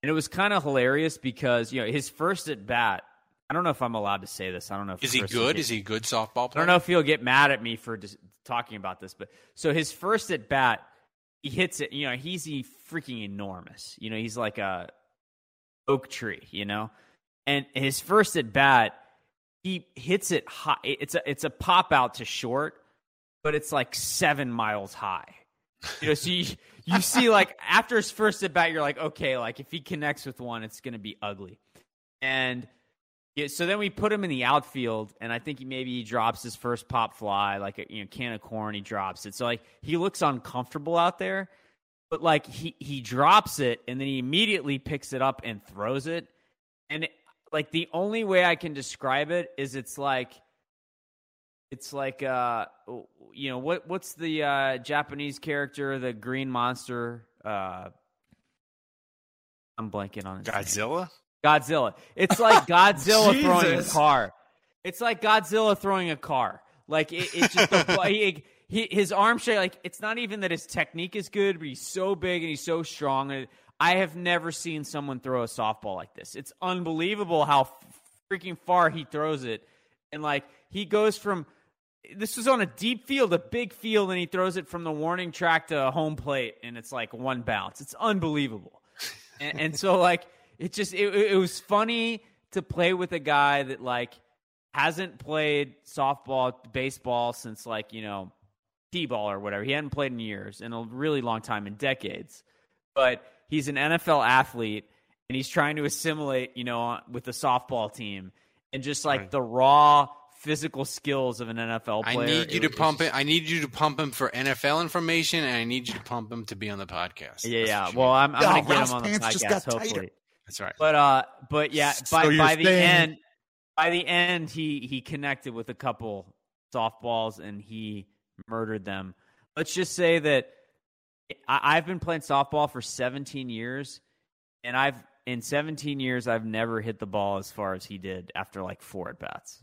And it was kind of hilarious because, you know, his first at bat, I don't know if I'm allowed to say this. I don't know if Is he Chris good? Get, is he a good softball player? I don't know if he'll get mad at me for just talking about this, but so his first at bat, he hits it, you know, he's he freaking enormous. You know, he's like a oak tree, you know. And his first at bat, he hits it high. It's a it's a pop out to short, but it's like seven miles high. You know, so you, you see, like, after his first at bat, you're like, okay, like, if he connects with one, it's going to be ugly. And yeah, so then we put him in the outfield, and I think he, maybe he drops his first pop fly, like a you know, can of corn, he drops it. So, like, he looks uncomfortable out there, but, like, he, he drops it, and then he immediately picks it up and throws it. And, it, like, the only way I can describe it is it's like, It's like, uh, you know, what? what's the uh, Japanese character, the green monster? Uh, I'm blanking on it. Godzilla? Name. Godzilla. It's like Godzilla throwing a car. It's like Godzilla throwing a car. Like, it, it's just the, he, he, his arm shake. Like, it's not even that his technique is good, but he's so big and he's so strong. And I have never seen someone throw a softball like this. It's unbelievable how freaking far he throws it. And, like, he goes from... This was on a deep field, a big field, and he throws it from the warning track to home plate, and it's like one bounce. It's unbelievable. and, and so, like, it just it, it was funny to play with a guy that, like, hasn't played softball, baseball since, like, you know, T-ball or whatever. He hadn't played in years, in a really long time, in decades. But he's an N F L athlete, and he's trying to assimilate, you know, with the softball team. And just, like, right. the raw physical skills of an N F L player. I need you to pump just... it. I need you to pump him for N F L information, and I need you to pump him to be on the podcast. Yeah, That's yeah. Well, I'm, I'm oh, going to get him on the podcast, hopefully. Tighter. That's right. But uh, but yeah, by, so by the end, by the end, he he connected with a couple softballs and he murdered them. Let's just say that I, I've been playing softball for seventeen years, and I've. In seventeen years, I've never hit the ball as far as he did after, like, four at-bats.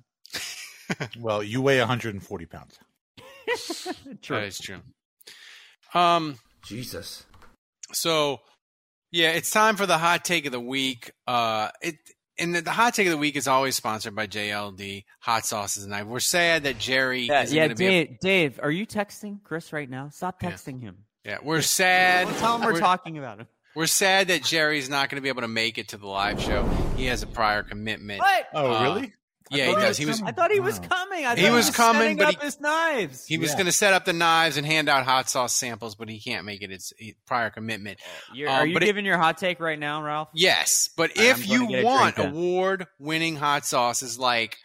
Well, you weigh one hundred forty pounds. True. That is true. Um, Jesus. So, yeah, it's time for the hot take of the week. Uh, it And the, the hot take of the week is always sponsored by J L D Hot Sauces. And I, we're sad that Jerry yeah, isn't yeah, going to be able- Dave, are you texting Chris right now? Stop texting yeah. him. Yeah, we're sad. We'll tell him we're, we're talking about him. We're sad that Jerry's not going to be able to make it to the live show. He has a prior commitment. What? Oh, uh, really? I yeah, he does. He was. I thought he was coming. I thought he was, was coming, but he, his knives. he was yeah. going to set up the knives and hand out hot sauce samples, but he can't make it. It's prior commitment. You're, um, are you giving it, your hot take right now, Ralph? Yes, but I'm if you want award-winning hot sauces like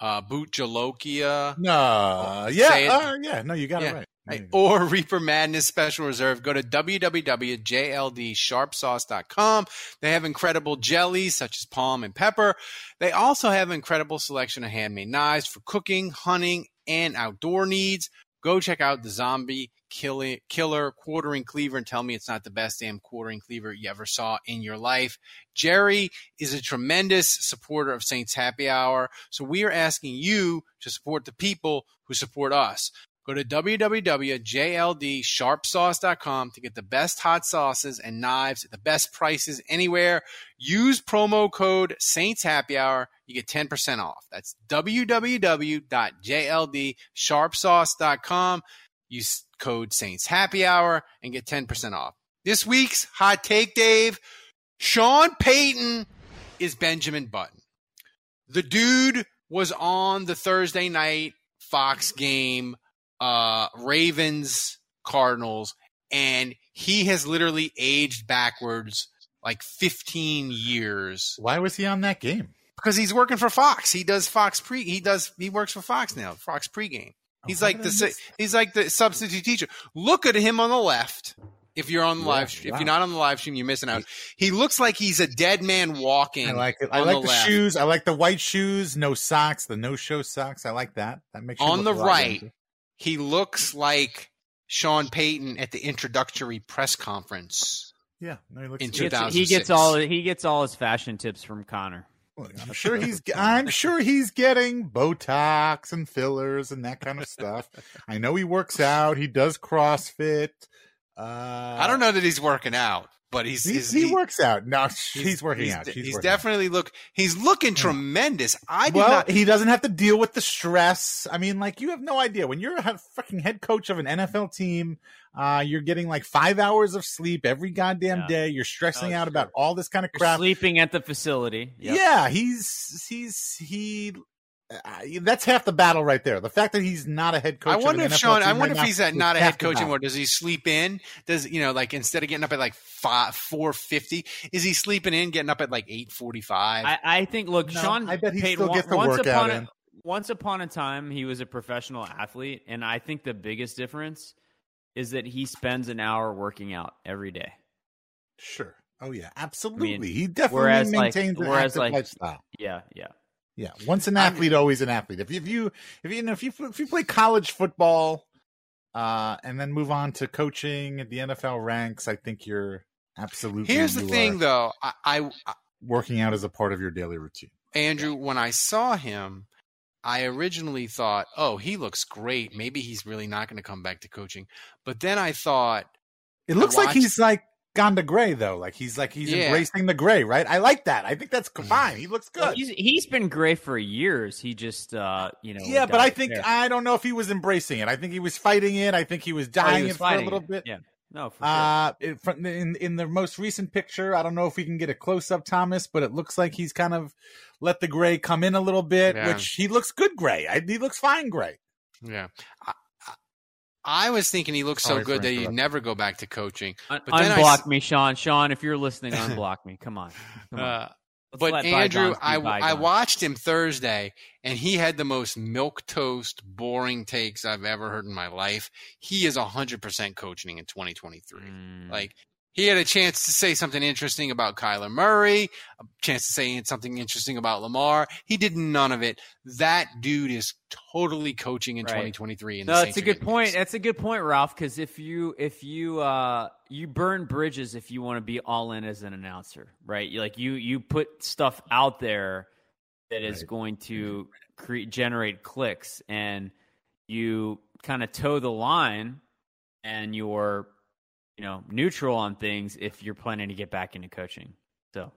uh, Boot Jalokia, no, yeah, it, uh, yeah, no, you got yeah. it right. Or Reaper Madness Special Reserve, go to w w w dot j l d sharp sauce dot com. They have incredible jellies such as palm and pepper. They also have an incredible selection of handmade knives for cooking, hunting, and outdoor needs. Go check out the Zombie Killer, killer Quartering Cleaver and tell me it's not the best damn quartering cleaver you ever saw in your life. Jerry is a tremendous supporter of Saints Happy Hour, so we are asking you to support the people who support us. Go to w w w dot j l d sharp sauce dot com to get the best hot sauces and knives at the best prices anywhere. Use promo code SaintsHappyHour. You get ten percent off. That's w w w dot j l d sharp sauce dot com. Use code SaintsHappyHour and get ten percent off. This week's hot take, Dave, Sean Payton is Benjamin Button. The dude was on the Thursday night Fox game, uh, Ravens Cardinals, and he has literally aged backwards like fifteen years. Why was he on that game? Because he's working for Fox. He does Fox pre. He does. He works for Fox now. Fox pregame. He's oh, like the. Miss- he's like the substitute teacher. Look at him on the left. If you're on the live, yeah, wow. if you're not on the live stream, you're missing out. He looks like he's a dead man walking. I like it. I like the, the shoes. I like the white shoes. No socks. The no-show socks. I like that. That makes you on the right. Into. He looks like Sean Payton at the introductory press conference. Yeah, no, he looks in two thousand six. He gets all. He gets all his fashion tips from Connor. Well, I'm sure he's. I'm sure he's getting Botox and fillers and that kind of stuff. I know he works out. He does CrossFit. Uh, I don't know that he's working out, but he's, he's, he's he, he works out. No, he's, he's working he's, out. He's, he's working definitely out. look. He's looking tremendous. I did well, not. He doesn't have to deal with the stress. I mean, like, you have no idea when you're a fucking head coach of an N F L team. Uh, you're getting like five hours of sleep every goddamn yeah. day. You're stressing oh, out true. about all this kind of crap. You're sleeping at the facility. Yep. Yeah, he's he's he. Uh, that's half the battle right there. The fact that he's not a head coach. I wonder if Sean. I wonder right if he's now, not a head coach anymore. Does he sleep in? Does you know like instead of getting up at like five four fifty, is he sleeping in, getting up at like eight forty five? I, I think. Look, no, Sean. I bet he Payton, still gets the once workout upon in. A, once upon a time, he was a professional athlete, and I think the biggest difference is that he spends an hour working out every day. Sure. Oh yeah, absolutely. I mean, he definitely maintains like, an active like, lifestyle. Yeah. Yeah. Yeah, once an athlete, I'm, always an athlete. If you if you if you, you know, if you if you play college football, uh, and then move on to coaching at the N F L ranks, I think you're absolutely. Here's the thing, though. I, I working out is a part of your daily routine. Andrew, yeah. When I saw him, I originally thought, "Oh, he looks great. Maybe he's really not going to come back to coaching." But then I thought, it looks watched- like he's like. Gone to gray though, like he's like he's yeah. embracing the gray, right? I like that. I think that's fine. He looks good. Well, he's, he's been gray for years. He just, uh, you know. Yeah, but I think there. I don't know if he was embracing it. I think he was fighting it. I think he was dying oh, he was it for a little it. bit. Yeah, no. For uh, sure. it, from, in in the most recent picture, I don't know if we can get a close up, Thomas, but it looks like he's kind of let the gray come in a little bit, yeah. which he looks good gray. I, he looks fine gray. Yeah. I- I was thinking he looked so good that he'd never go back to coaching. But Un- then unblock I... me, Sean. Sean, if you're listening, unblock me. Come on. Come on. Uh, but, Andrew, I, I watched him Thursday, and he had the most milquetoast, boring takes I've ever heard in my life. He is one hundred percent coaching in twenty twenty-three. Mm. Like, he had a chance to say something interesting about Kyler Murray, a chance to say something interesting about Lamar. He did none of it. That dude is totally coaching in right. twenty twenty-three. In no, the that's a good point. Games. That's a good point, Ralph. Because if you if you uh, you burn bridges if you want to be all in as an announcer, right? You, like you you put stuff out there that right. is going to create generate clicks, and you kind of toe the line, and you're you know, neutral on things if you're planning to get back into coaching. So,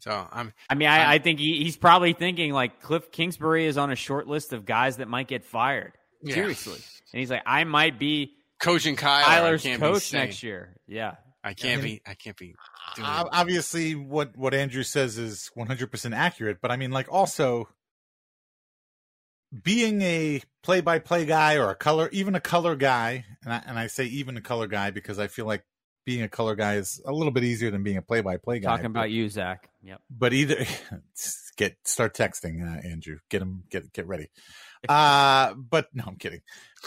so I'm, I mean, I, I think he, he's probably thinking like Cliff Kingsbury is on a short list of guys that might get fired. Yeah. Seriously. And he's like, I might be coaching Kyler, Kyler's can't coach be next year. Yeah. I can't I mean, be, I can't be. Doing obviously what, what Andrew says is one hundred percent accurate, but I mean, like also being a play-by-play guy or a color, even a color guy, and I, and I say even a color guy because I feel like being a color guy is a little bit easier than being a play-by-play guy. Talking about but, you, Zach. Yep. But either get start texting uh, Andrew. Get him. Get get ready. Uh, but no, I'm kidding.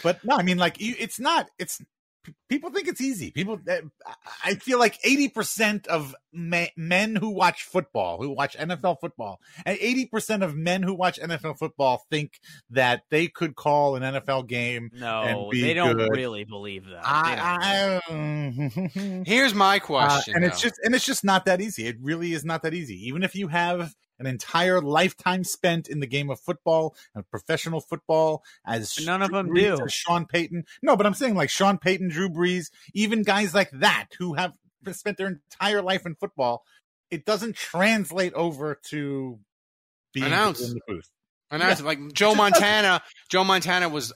But no, I mean like you, it's not. It's people think it's easy. People, I feel like eighty percent of ma- men who watch football, who watch N F L football, and eighty percent of men who watch N F L football think that they could call an N F L game. No, and be they don't good. really believe that. I, I, um, Here's my question, uh, and though. it's just and it's just not that easy. It really is not that easy. Even if you have an entire lifetime spent in the game of football and professional football, as but none Drew of them Brees do. Sean Payton, no, but I'm saying like Sean Payton, Drew Brees, even guys like that who have spent their entire life in football, it doesn't translate over to being Announce. in the booth. Announce yeah. Like Joe Montana. Joe Montana was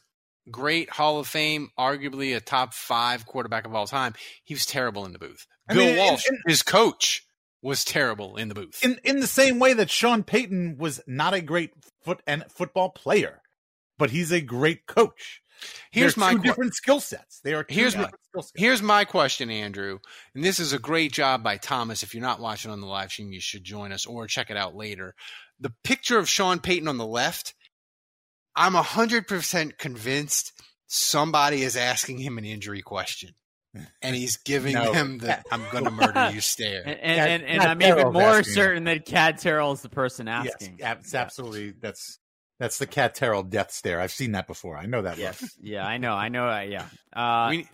great, Hall of Fame, arguably a top five quarterback of all time. He was terrible in the booth. I Bill mean, Walsh, and, and, his coach. was terrible in the booth. In in the same way that Sean Payton was not a great foot and football player, but he's a great coach. Here's my two qu- different skill sets. They are two here's different my, skill sets. Here's my question, Andrew. And this is a great job by Thomas. If you're not watching on the live stream, you should join us or check it out later. The picture of Sean Payton on the left, I'm one hundred percent convinced somebody is asking him an injury question. And he's giving no. him the "I'm going to murder you" stare. And and, and, and I'm Terrell even more certain that Cat Terrell is the person asking. Yes, it's absolutely. That's that's the Cat Terrell death stare. I've seen that before. I know that. Yes. Look. Yeah, I know. I know. Uh, yeah. Uh, we,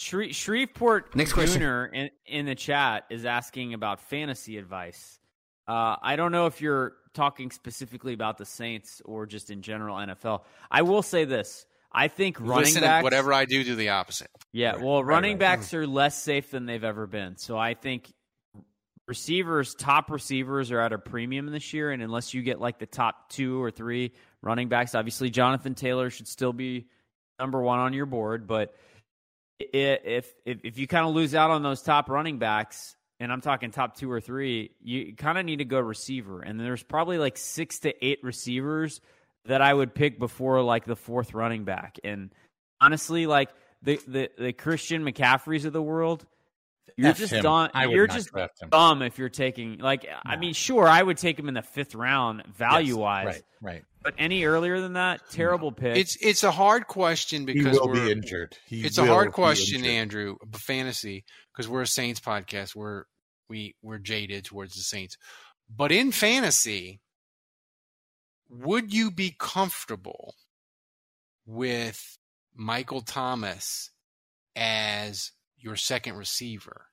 Shre- Shreveport Gooner in, in the chat is asking about fantasy advice. Uh, I don't know if you're talking specifically about the Saints or just in general N F L. I will say this. I think running Listen, backs... whatever I do, do the opposite. Yeah, right, well, running right, right. backs are less safe than they've ever been. So I think receivers, top receivers are at a premium this year, and unless you get like the top two or three running backs, obviously Jonathan Taylor should still be number one on your board, but if if, if you kind of lose out on those top running backs, and I'm talking top two or three, you kind of need to go receiver. And there's probably like six to eight receivers that I would pick before like the fourth running back. And honestly, like the the, the Christian McCaffreys of the world, you're F just him. Dumb. You're just dumb if you're taking like no. I mean, sure, I would take him in the fifth round value wise. Yes, right, right. But any earlier than that, terrible no. pick. It's it's a hard question because he will we're be injured. He it's will a hard question, injured. Andrew, fantasy, because we're a Saints podcast. We're we we're jaded towards the Saints. But in fantasy, would you be comfortable with Michael Thomas as your second receiver?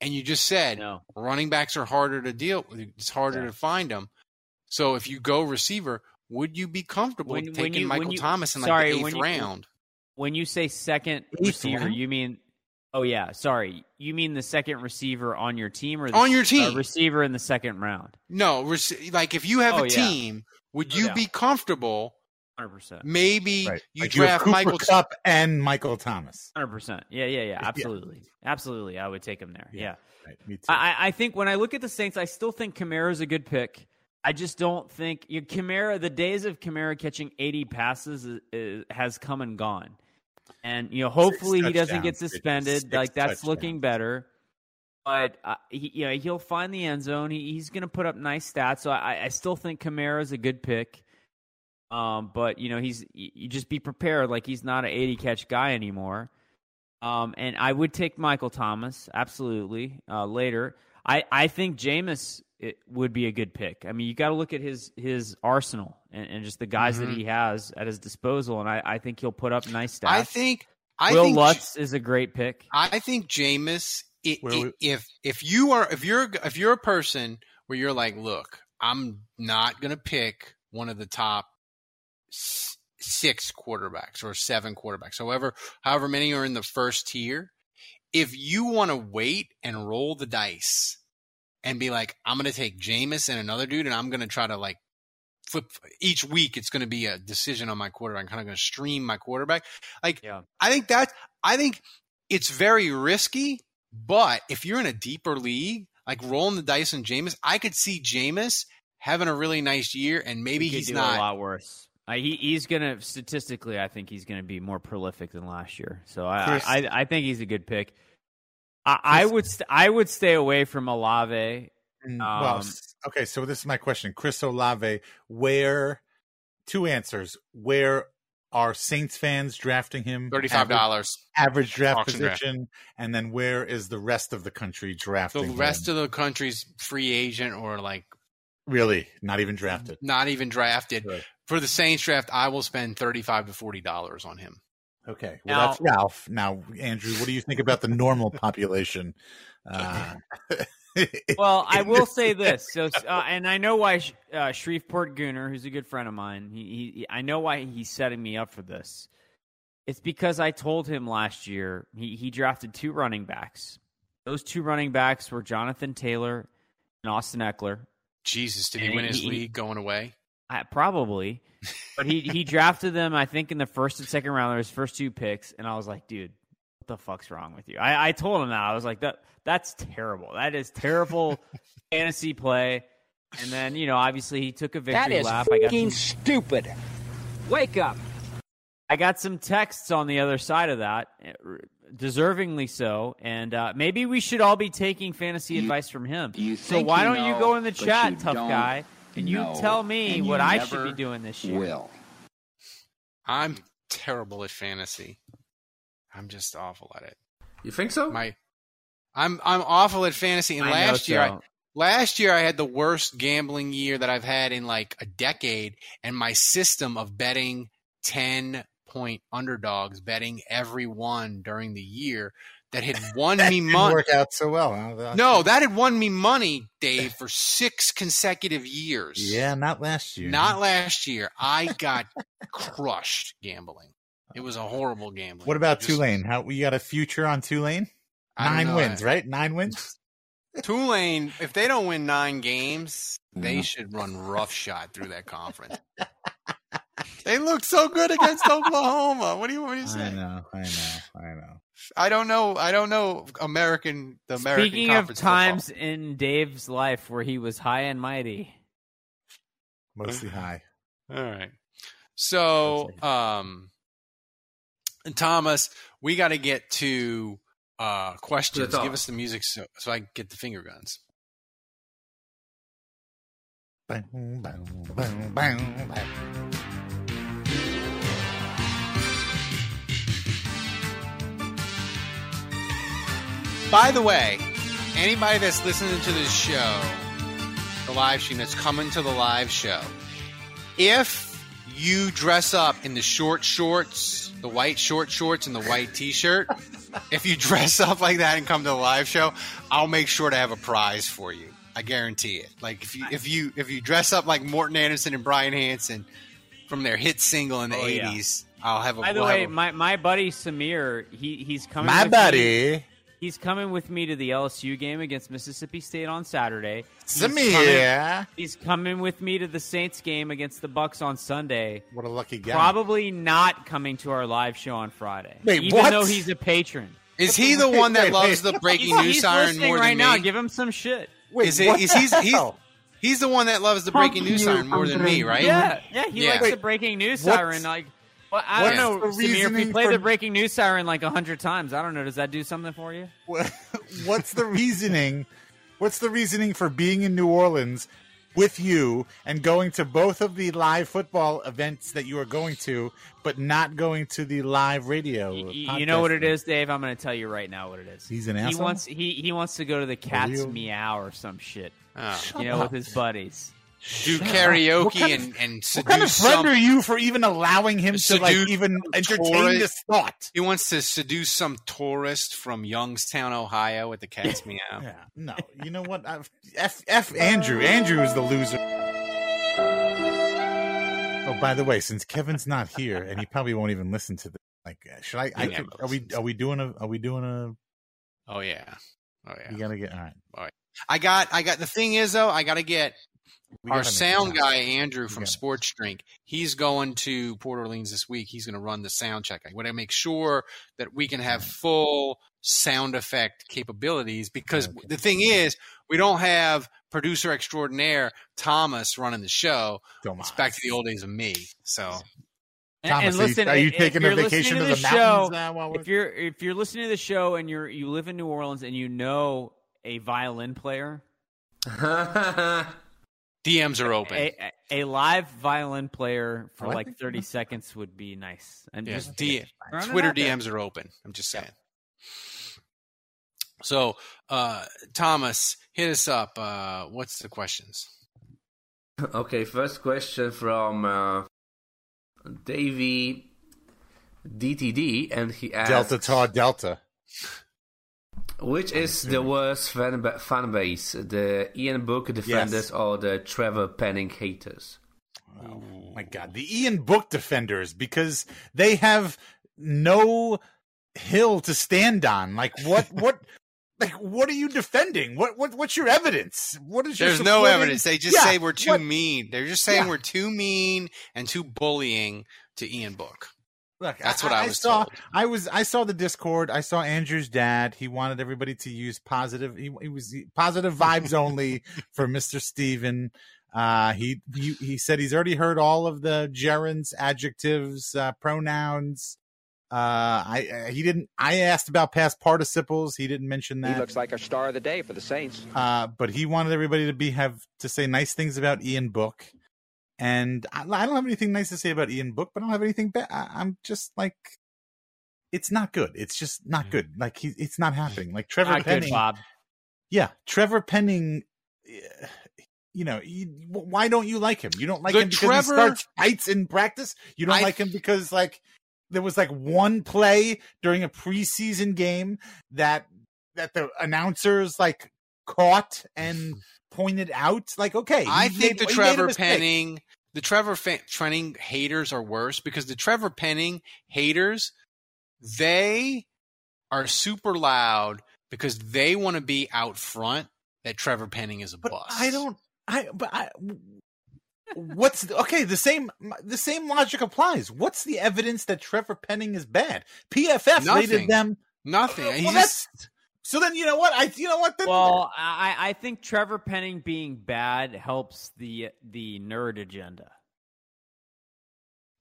And you just said no. running backs are harder to deal with. It's harder yeah. to find them. So if you go receiver, would you be comfortable when, taking when you, Michael you, Thomas in sorry, like the eighth when round? You, when you say second eighth receiver, round? You mean – oh, yeah, sorry. You mean the second receiver on your team or the on your team. Uh, receiver in the second round? No, rec- like if you have oh, a team yeah. – would you no be comfortable? one hundred percent. Maybe right. you like draft you Michael Cup Th- and Michael Thomas. one hundred percent. Yeah, yeah, yeah. Absolutely. Yeah. Absolutely. I would take him there. Yeah. yeah. Right. Me too. I, I think when I look at the Saints, I still think Kamara's a good pick. I just don't think you, Kamara, the days of Kamara catching eighty passes is, is, has come and gone. And, you know, hopefully he doesn't get suspended. Six like, that's touchdowns. Looking better. But uh, he, you know, he'll find the end zone. He, he's going to put up nice stats. So I, I still think Kamara's a good pick. Um, but you know, he's you just be prepared. Like he's not an eighty catch guy anymore. Um, and I would take Michael Thomas absolutely uh, later. I, I think Jameis it would be a good pick. I mean, you got to look at his his arsenal and, and just the guys mm-hmm. that he has at his disposal. And I, I think he'll put up nice stats. I think I Will think, Lutz is a great pick. I think Jameis. It, it, if if you are if you're if you're a person where you're like, look, I'm not gonna pick one of the top s- six quarterbacks or seven quarterbacks, however however many are in the first tier. If you want to wait and roll the dice and be like, I'm gonna take Jameis and another dude, and I'm gonna try to like flip each week, it's gonna be a decision on my quarterback. I'm kind of gonna stream my quarterback. Like, yeah. I think that I think it's very risky. But if you're in a deeper league, like rolling the dice on Jameis, I could see Jameis having a really nice year, and maybe he he's do not a lot worse. Uh, he, he's gonna statistically, I think he's gonna be more prolific than last year. So I, I, I think he's a good pick. I, I would, st- I would stay away from Olave. Um, well, okay, so this is my question, Chris Olave. Where? Two answers. Where? Are Saints fans drafting him? Thirty-five dollars average, average draft Auction position, draft. And then where is the rest of the country drafting? The rest him? Of the country's free agent or like really not even drafted. Not even drafted right. For the Saints draft. I will spend thirty-five to forty dollars on him. Okay, well now, that's Ralph. Now, Andrew, what do you think about the normal population? Uh, well, I will say this. So, uh, and I know why uh, Shreveport Gooner, who's a good friend of mine, he, he, I know why he's setting me up for this. It's because I told him last year he, he drafted two running backs. Those two running backs were Jonathan Taylor and Austin Eckler. Jesus, did and he win his he, league going away? I, probably. But he, he drafted them, I think, in the first and second round. There was first two picks, and I was like, dude, what the fuck's wrong with you? I, I told him that. I was like, that that's terrible. That is terrible fantasy play. And then, you know, obviously he took a victory lap. That is fucking stupid. Wake up. I got some texts on the other side of that, deservingly so, and uh, maybe we should all be taking fantasy you, advice from him. So why don't you go in the chat, tough guy, and you tell me what I should be doing this year. Will. I'm terrible at fantasy. I'm just awful at it. You think so? My, I'm I'm awful at fantasy, and I last year so. I, last year I had the worst gambling year that I've had in like a decade, and my system of betting ten point underdogs, betting every one during the year, that had won that me money. Work out so well. Huh? No, that had won me money, Dave, for six consecutive years. Yeah, not last year. Not last year. I got crushed gambling. It was a horrible gambling. What about just, Tulane? How we got a future on Tulane? Nine know, wins, I, right? Nine wins. Tulane, if they don't win nine games, they no. should run roughshod through that conference. They look so good against Oklahoma. What do you want me to say? I know, I know, I know. I don't know. I don't know. American, the American. Speaking of times football. In Dave's life where he was high and mighty, mostly high. All right. So, um, Thomas, we got to get to uh, questions. Give us the music so so I can get the finger guns. Bang, bang, bang, bang, bang. By the way, anybody that's listening to this show, the live stream that's coming to the live show, if you dress up in the short shorts, the white short shorts and the white T-shirt, if you dress up like that and come to the live show, I'll make sure to have a prize for you. I guarantee it. Like if you if you if you dress up like Morton Anderson and Bryan Hanson from their hit single in the oh, eighties, yeah. I'll have a. By the we'll way, a, my, my buddy Samir, he he's coming. My buddy. Me. He's coming with me to the L S U game against Mississippi State on Saturday. He's Samir. Coming, yeah. He's coming with me to the Saints game against the Bucks on Sunday. What a lucky guy. Probably not coming to our live show on Friday. Wait, even what? Though he's a patron. Is he the one that loves the breaking he's, news he's siren more than right me? Right now, give him some shit. Wait, is it, is he's, he's, he's the one that loves the breaking news siren more than me, right? Yeah, yeah, he yeah. likes Wait, the breaking news what? siren like. Well, I what don't know, Samir, if you play for... the breaking news siren like a hundred times, I don't know, does that do something for you? What's the reasoning? What's the reasoning for being in New Orleans with you and going to both of the live football events that you are going to, but not going to the live radio? You, you know what it is, Dave? I'm going to tell you right now what it is. He's an asshole? He wants, he, he wants to go to the Cat's Meow or some shit, oh. you know, with his buddies. Do karaoke kind of, and, and seduce. What kind of friend some, are you for even allowing him to like even entertain tourist. This thought? He wants to seduce some tourist from Youngstown, Ohio, at the Cat's Meow. Yeah, no, you know what? I've, F F Andrew. Andrew is the loser. Oh, by the way, since Kevin's not here and he probably won't even listen to this, like, should I? I could, are we? Are we doing a? Are we doing a? Oh yeah. Oh yeah. You gotta get all right. All right. I got. I got. The thing is though, I gotta get. We Our sound guy, Andrew from Sports Drink, he's going to Port Orleans this week. He's going to run the sound check. I want to make sure that we can have full sound effect capabilities because okay. the thing is, we don't have producer extraordinaire Thomas running the show. Thomas. It's back to the old days of me. So, and, Thomas, and listen, are you, are you taking a vacation to the, the mountains now? While we're... If you're if you're listening to the show and you're you live in New Orleans and you know a violin player. D Ms are open. A, a, a live violin player for what? Like thirty seconds would be nice. And yeah, just D- Twitter D Ms there. Are open. I'm just saying. Yeah. So, uh, Thomas, hit us up. Uh, what's the questions? Okay, first question from uh, Davey D T D, and he asks Delta Tar Delta. Which is the worst fan, ba- fan base, the Ian Book defenders yes. or the Trevor Penning haters? Oh, my God. The Ian Book defenders, because they have no hill to stand on. Like, what what, like, what are you defending? What what What's your evidence? What is There's your no evidence. They just yeah, say we're too what? mean. They're just saying yeah. we're too mean and too bullying to Ian Book. Look, that's what I, I was saw. Told. I was I saw the Discord. I saw Andrew's dad. He wanted everybody to use positive. He, he was positive vibes only for Mister Steven. Uh, he, he he said he's already heard all of the gerunds, adjectives, uh, pronouns. Uh, I he didn't. I asked about past participles. He didn't mention that. He looks like a star of the day for the Saints. Uh, but he wanted everybody to be have to say nice things about Ian Book. And I don't have anything nice to say about Ian Book, but I don't have anything bad. I'm just like, it's not good. It's just not good. Like, he, it's not happening. Like, Trevor not Penning. Good, Bob. Yeah, Trevor Penning, you know, you, why don't you like him? You don't like the him because Trevor, he starts fights in practice? You don't I, like him because, like, there was, like, one play during a preseason game that that the announcers, like, caught and pointed out. Like, okay. I think made, the Trevor Penning... The Trevor Fe- Penning haters are worse because the Trevor Penning haters, they are super loud because they want to be out front that Trevor Penning is a but bust. I don't. I but I. What's the, okay? The same. The same logic applies. What's the evidence that Trevor Penning is bad? P F F nothing, rated them nothing. Well, He's just, so then you know what I. You know what? Then, well, I, I think Trevor Penning being bad helps the the nerd agenda.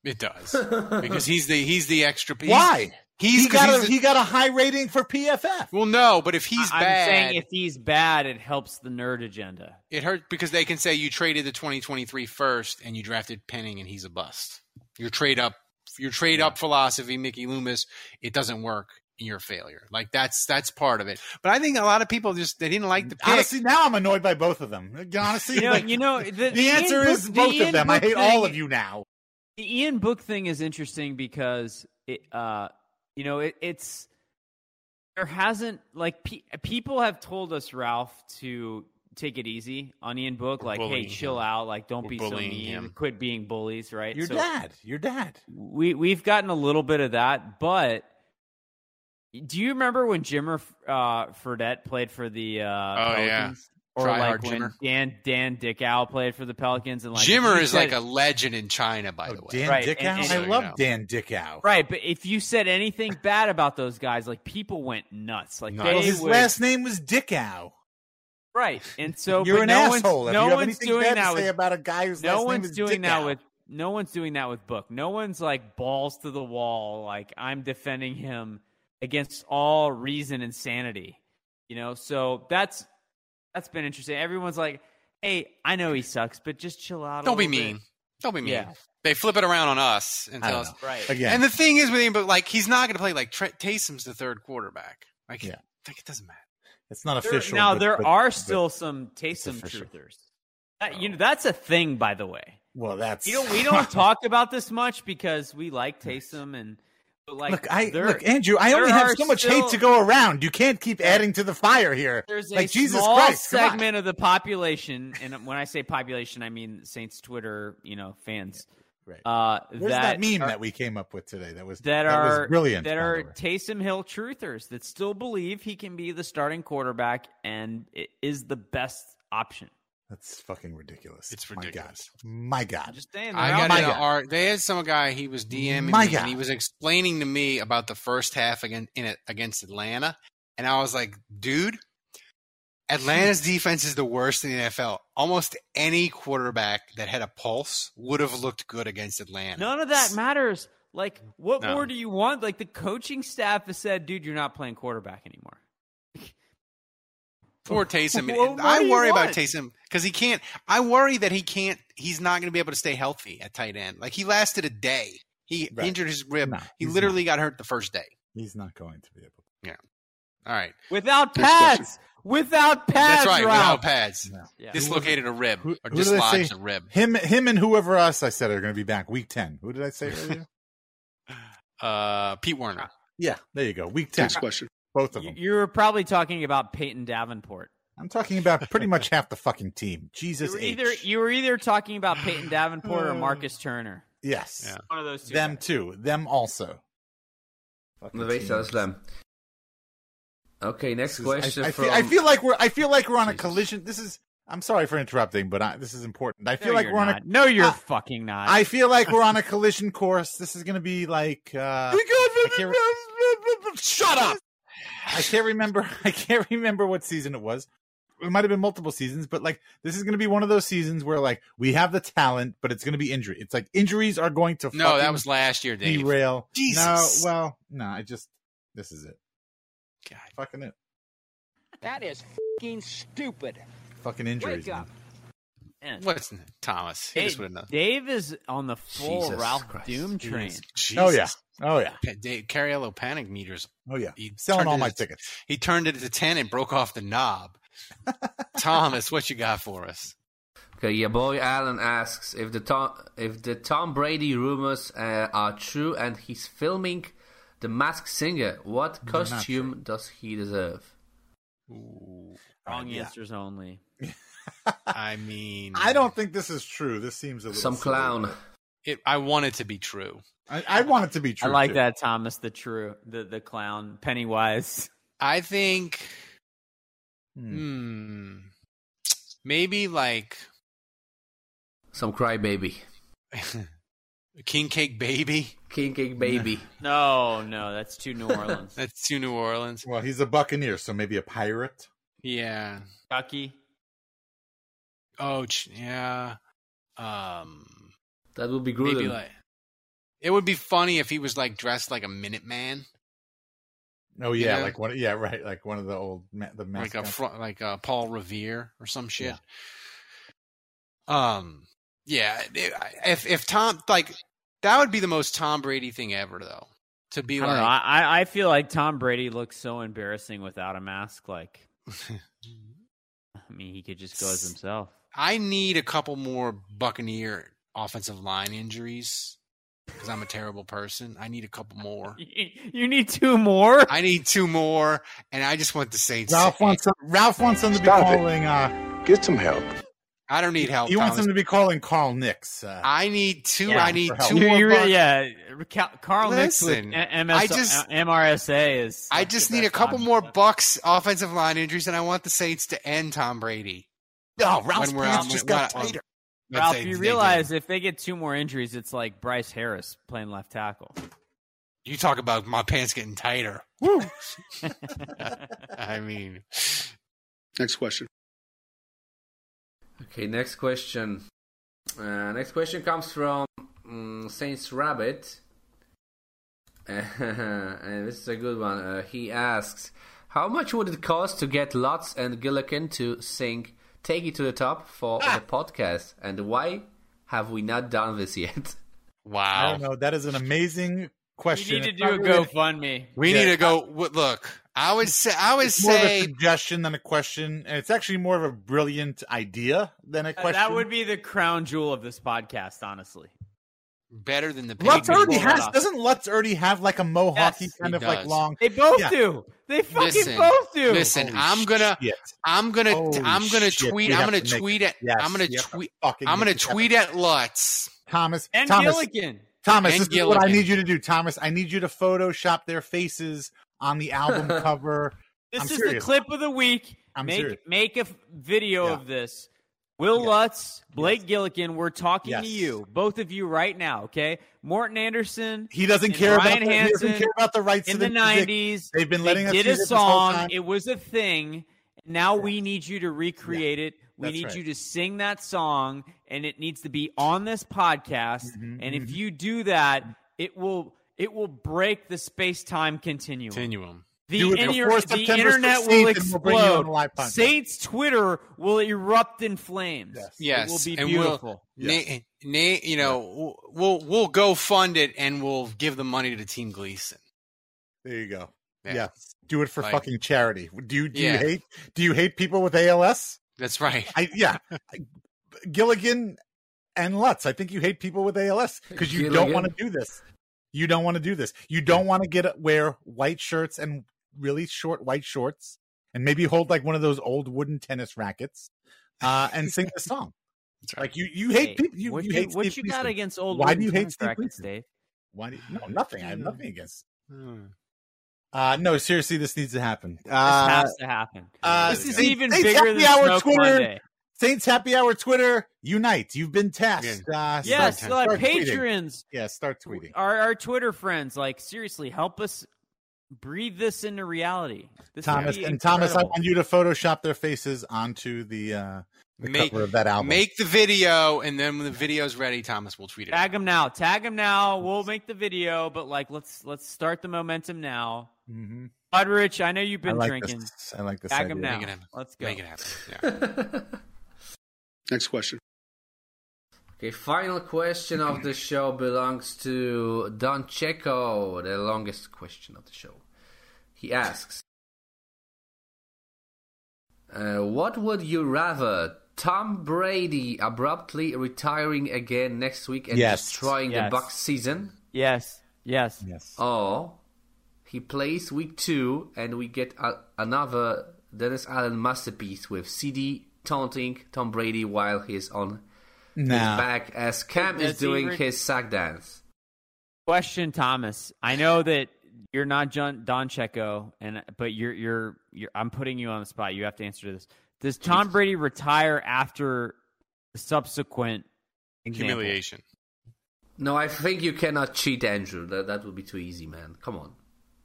It does because he's the he's the extra. He's, Why he's he got he's a, the, he got a high rating for P F F. Well, no, but if he's I'm bad, saying if he's bad, it helps the nerd agenda. It hurts because they can say you traded the twenty twenty-three first and you drafted Penning and he's a bust. Your trade up, your trade yeah. up philosophy, Mickey Loomis, it doesn't work. Your failure, like that's that's part of it. But I think a lot of people just they didn't like the pick. Honestly, now I'm annoyed by both of them. Honestly, you know, like, you know the, the, the answer Ian is Book, both the of them. Book I hate thing, all of you now. The Ian Book thing is interesting because it, uh, you know, it, it's there hasn't like pe- people have told us, Ralph, to take it easy on Ian Book, We're like, hey, chill him. out, like don't We're be so mean, him. quit being bullies, right? Your so dad, your dad. We we've gotten a little bit of that, but. Do you remember when Jimmer uh, Fredette played for the uh, oh, Pelicans? Yeah. Or Try like when Jimmer. Dan Dan Dickow played for the Pelicans? And like Jimmer is said, like a legend in China, by oh, the way. Dan right. Dickow? And, and, I love Dan Dickow. Right, but if you said anything bad about those guys, like people went nuts. Like nuts. They His would, last name was Dickow. Right, and so You're an no asshole. One's, no you have one's doing bad that to with, say about a guy whose no last one's name is doing Dickow. That with, no one's doing that with Book. No one's like balls to the wall, like I'm defending him. Against all reason and sanity, you know? So that's, that's been interesting. Everyone's like, hey, I know he sucks, but just chill out. Don't a be mean. Bit. Don't be mean. Yeah. They flip it around on us and tell us. Right. Again. And the thing is with him, but like, he's not going to play like T- Taysom's the third quarterback. Like, yeah. like it doesn't matter. It's not there, official. Now but, there but, are still but, some Taysom truthers. That, oh. You know, that's a thing, by the way. Well, that's, you know, we don't talk about this much because we like Taysom and, Like, look, I there, look, Andrew. I only have so much still, hate to go around. You can't keep adding to the fire here. There's like, a Jesus small Christ, segment of the population, and when I say population, I mean Saints Twitter, you know, fans. Yeah, right. Uh, Where's that, that meme are, that we came up with today? That was that, that are was brilliant. That are Taysom Hill truthers that still believe he can be the starting quarterback and it is the best option. That's fucking ridiculous. It's ridiculous. My God. My God. Just saying, I got an art. They had some guy, he was DMing me, and he was explaining to me about the first half again, in it, against Atlanta. And I was like, dude, Atlanta's defense is the worst in the N F L. Almost any quarterback that had a pulse would have looked good against Atlanta. None of that matters. Like, what no. more do you want? Like, the coaching staff has said, dude, you're not playing quarterback anymore. Poor Taysom. Well, I worry about Taysom because he can't. I worry that he can't. He's not going to be able to stay healthy at tight end. Like he lasted a day. He right. injured his rib. No, he literally not. got hurt the first day. He's not going to be able. To. Yeah. All right. Without pads. Without pads. That's right. Rob. Without pads. No. Yeah. Dislocated a rib who, or dislodged a rib. Him, him, and whoever else I said are going to be back week ten. Who did I say earlier? uh, Pete Werner. Yeah. There you go. Week ten. Next question. Both of them. You were probably talking about Peyton Davenport. I'm talking about pretty much half the fucking team. Jesus. You were, either, you were either talking about Peyton Davenport or Marcus Turner. Yes. Yeah. One of those two. Them guys. too. Them also. Them. Okay, next question. I, I, from... feel, I feel like we're I feel like we're on a collision. This is I'm sorry for interrupting, but I, this is important. I feel no, like we're not. on a no, you're uh, fucking not. I feel like we're on a collision course. This is gonna be like uh, we go. Shut up! I can't remember. I can't remember what season it was. It might have been multiple seasons, but like this is gonna be one of those seasons where like we have the talent, but it's gonna be injury. It's like injuries are going to. No, that was last year, Dave. Derail. Jesus. No, well, no. I just this is it. God, fucking it. That is fucking stupid. Fucking injuries. Wake up. Man. What's Thomas? He Dave, just wouldn't Dave is on the full Jesus Ralph Christ. Doom train. Jesus. Oh yeah. Oh yeah. Dave, Cariello panic meters. Oh yeah. He selling all my into, tickets. He turned it to ten and broke off the knob. Thomas, what you got for us? Okay, your boy Alan asks if the Tom, if the Tom Brady rumors uh, are true and he's filming The Masked Singer, what They're costume does he deserve? Ooh. Wrong yeah. answers only. I mean, I don't think this is true. This seems a little some silly. Clown. It. I want it to be true. I, I want it to be true. I like too. that, Thomas. The true, the the clown, Pennywise. I think. Hmm. Maybe like some crybaby. King Cake Baby. King Cake Baby. No, no, that's too New Orleans. That's too New Orleans. Well, he's a Buccaneer, so maybe a pirate. Yeah. Ducky. Oh, yeah. Um, that would be good. Like, it would be funny if he was like dressed like a Minuteman. Oh yeah, you know? like one. Yeah, right. Like one of the old the like a fr- like a Paul Revere or some shit. Yeah. Um. Yeah. If if Tom like. That would be the most Tom Brady thing ever, though. To be I like, don't know. I I feel like Tom Brady looks so embarrassing without a mask. Like, I mean, he could just go as himself. I need a couple more Buccaneer offensive line injuries because I'm a terrible person. I need a couple more. You need two more. I need two more, and I just want the Saints. Ralph wants some, Ralph wants them to be calling. Uh, Get some help. I don't need help. You want them to be calling Carl Nix. Uh, I need two. Yeah, I need two you, more. Really, yeah, Carl Nix with M S, I just, M R S A is. I just need a couple more stuff. Bucks offensive line injuries, and I want the Saints to end Tom Brady. No, Ralph's pants on, just got tighter. Ralph, say, you realize they if they get two more injuries, it's like Bryce Harris playing left tackle. You talk about my pants getting tighter. Woo. I mean, next question. Okay, next question. Uh, next question comes from um, Saints Rabbit. And this is a good one. Uh, he asks, how much would it cost to get Lutz and Gillikin to sing Take It to the Top for ah. the podcast? And why have we not done this yet? Wow. I don't know. That is an amazing question. We need to do a GoFundMe. We yeah. need to go. Look. I would say I would it's more say of a suggestion than a question, and it's actually more of a brilliant idea than a question. That would be the crown jewel of this podcast, honestly. Better than the Lutz already has. Doesn't Lutz already have like a mohawk? Yes, kind of does. Like long. They both yeah. do. They fucking listen, both do. Listen, Holy I'm gonna, shit. I'm gonna, Holy I'm gonna shit. tweet, we I'm gonna tweet at, yes, I'm gonna tweet, I'm gonna tweet at Lutz, Thomas, and Thomas, Gillikin. Thomas, and this Gillikin. Is what I need you to do, Thomas. I need you to Photoshop their faces on the album cover. This I'm is serious. The clip of the week. I'm make serious. Make a video yeah. of this. Will yeah. Lutz, Blake yes. Gillikin, we're talking yes. to you, both of you, right now. Okay, Morton Anderson. He doesn't care Ryan about the, Hansen, he doesn't care about the rights in the nineties. They've been letting they us did a this song. Whole time. It was a thing. Now yeah. we need you to recreate yeah. it. We That's need right. you to sing that song, and it needs to be on this podcast. Mm-hmm, and mm-hmm. if you do that, it will. It will break the space-time continuum. Continuum. The, inter- the internet will explode. We'll Saints Twitter will erupt in flames. Yes, yes. It will be and beautiful. We'll, yes. na- na- you know, yeah. we'll we'll go fund it and we'll give the money to Team Gleason. There you go. Yeah, yeah. Do it for like, fucking charity. Do you do yeah. you hate do you hate people with A L S? That's right. I, yeah, Gillikin and Lutz. I think you hate people with A L S because you Gilligan. don't want to do this. You don't want to do this. You don't want to get wear white shirts and really short white shorts and maybe hold like one of those old wooden tennis rackets uh, and sing the song. Right. Like you, you hate hey, people. You, what you, hate what you got against old Why wooden tennis rackets, Dave? Why do you, no, nothing. I have nothing against hmm. Uh No, seriously, this needs to happen. Uh, this has to happen. Uh, this is even bigger than Smoke Monday. Saints Happy Hour Twitter, unite. You've been tasked. Uh, yes, so like patrons. Tweeting. Yeah, start tweeting. Our, our Twitter friends, like, seriously, help us breathe this into reality. This Thomas And incredible. Thomas, I want you to Photoshop their faces onto the, uh, the make, cover of that album. Make the video, and then when the video's ready, Thomas will tweet it. Tag them now. Tag them now. We'll make the video, but, like, let's let's start the momentum now. Mm-hmm. Budrich, I know you've been I like drinking. This. I like this Tag idea. Them now. Make it happen. Let's go. Make it happen. Yeah. Next question. Okay, final question of the show belongs to Don Checo, the longest question of the show. He asks, uh, what would you rather, Tom Brady abruptly retiring again next week and yes. destroying yes. the Bucks season? Yes, yes. yes. Or he plays week two and we get a- another Dennis Allen masterpiece with C D taunting Tom Brady while he's on nah. his back as Cam Does is doing re- his sack dance. Question, Thomas. I know that you're not John, Don Checo, and but you're, you're you're I'm putting you on the spot. You have to answer this. Does Tom Jesus. Brady retire after the subsequent example? Humiliation? No, I think you cannot cheat, Andrew. That that would be too easy, man. Come on.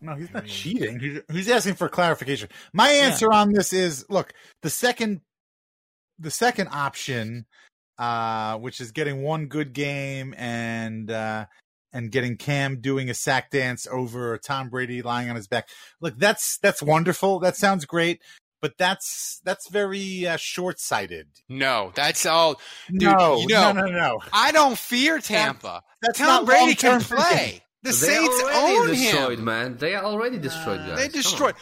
No, he's not cheating. He's, he's asking for clarification. My answer yeah. on this is: look, the second. The second option, uh, which is getting one good game and uh, and getting Cam doing a sack dance over Tom Brady lying on his back. Look, that's that's wonderful. That sounds great, but that's that's very uh, short-sighted. No, that's all. Dude, no, you know, no, no, no. I don't fear Tampa. That's Tom Brady can play. The Saints own him. They are already destroyed, man. They are already destroyed. Uh, they destroyed.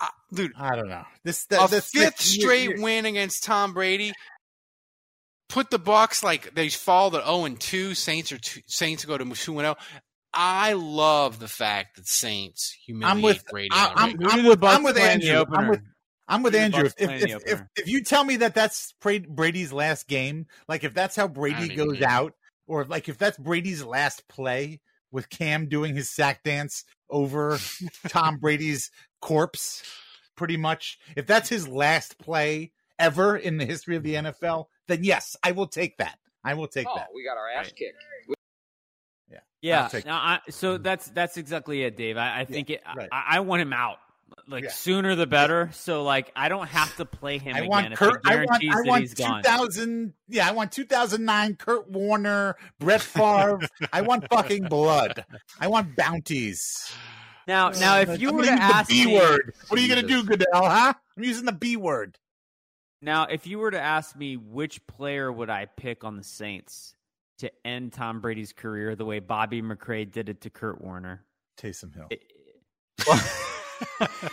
Uh, dude, I don't know. This the, a this, fifth this, straight you're, you're... win against Tom Brady. Put the Bucs like they fall to oh and two. Saints are two, Saints go to two and oh. I love the fact that Saints humiliate I'm with, Brady. I, I'm, I'm, I'm, with, I'm with Andrew. I'm with, I'm with Andrew. If if, if, if if you tell me that that's Brady's last game, like if that's how Brady goes mean. out, or like if that's Brady's last play with Cam doing his sack dance over Tom Brady's corpse, pretty much, if that's his last play ever in the history of the N F L, then yes, I will take that. I will take oh, that. We got our ass right. kicked. Yeah, yeah. Take- now, I, so that's that's exactly it, Dave. I, I think yeah, it. Right. I, I want him out, like yeah. sooner the better. Yeah. So like, I don't have to play him I again. Want Kurt, if I want. I want two thousand. Yeah, I want two thousand nine. Kurt Warner, Brett Favre. I want fucking blood. I want bounties. Now, now, if you I'm were to ask the B me, word, what are you going to do, Goodell? Huh? I'm using the B word. Now, if you were to ask me which player would I pick on the Saints to end Tom Brady's career the way Bobby McCray did it to Kurt Warner, Taysom Hill. It, well,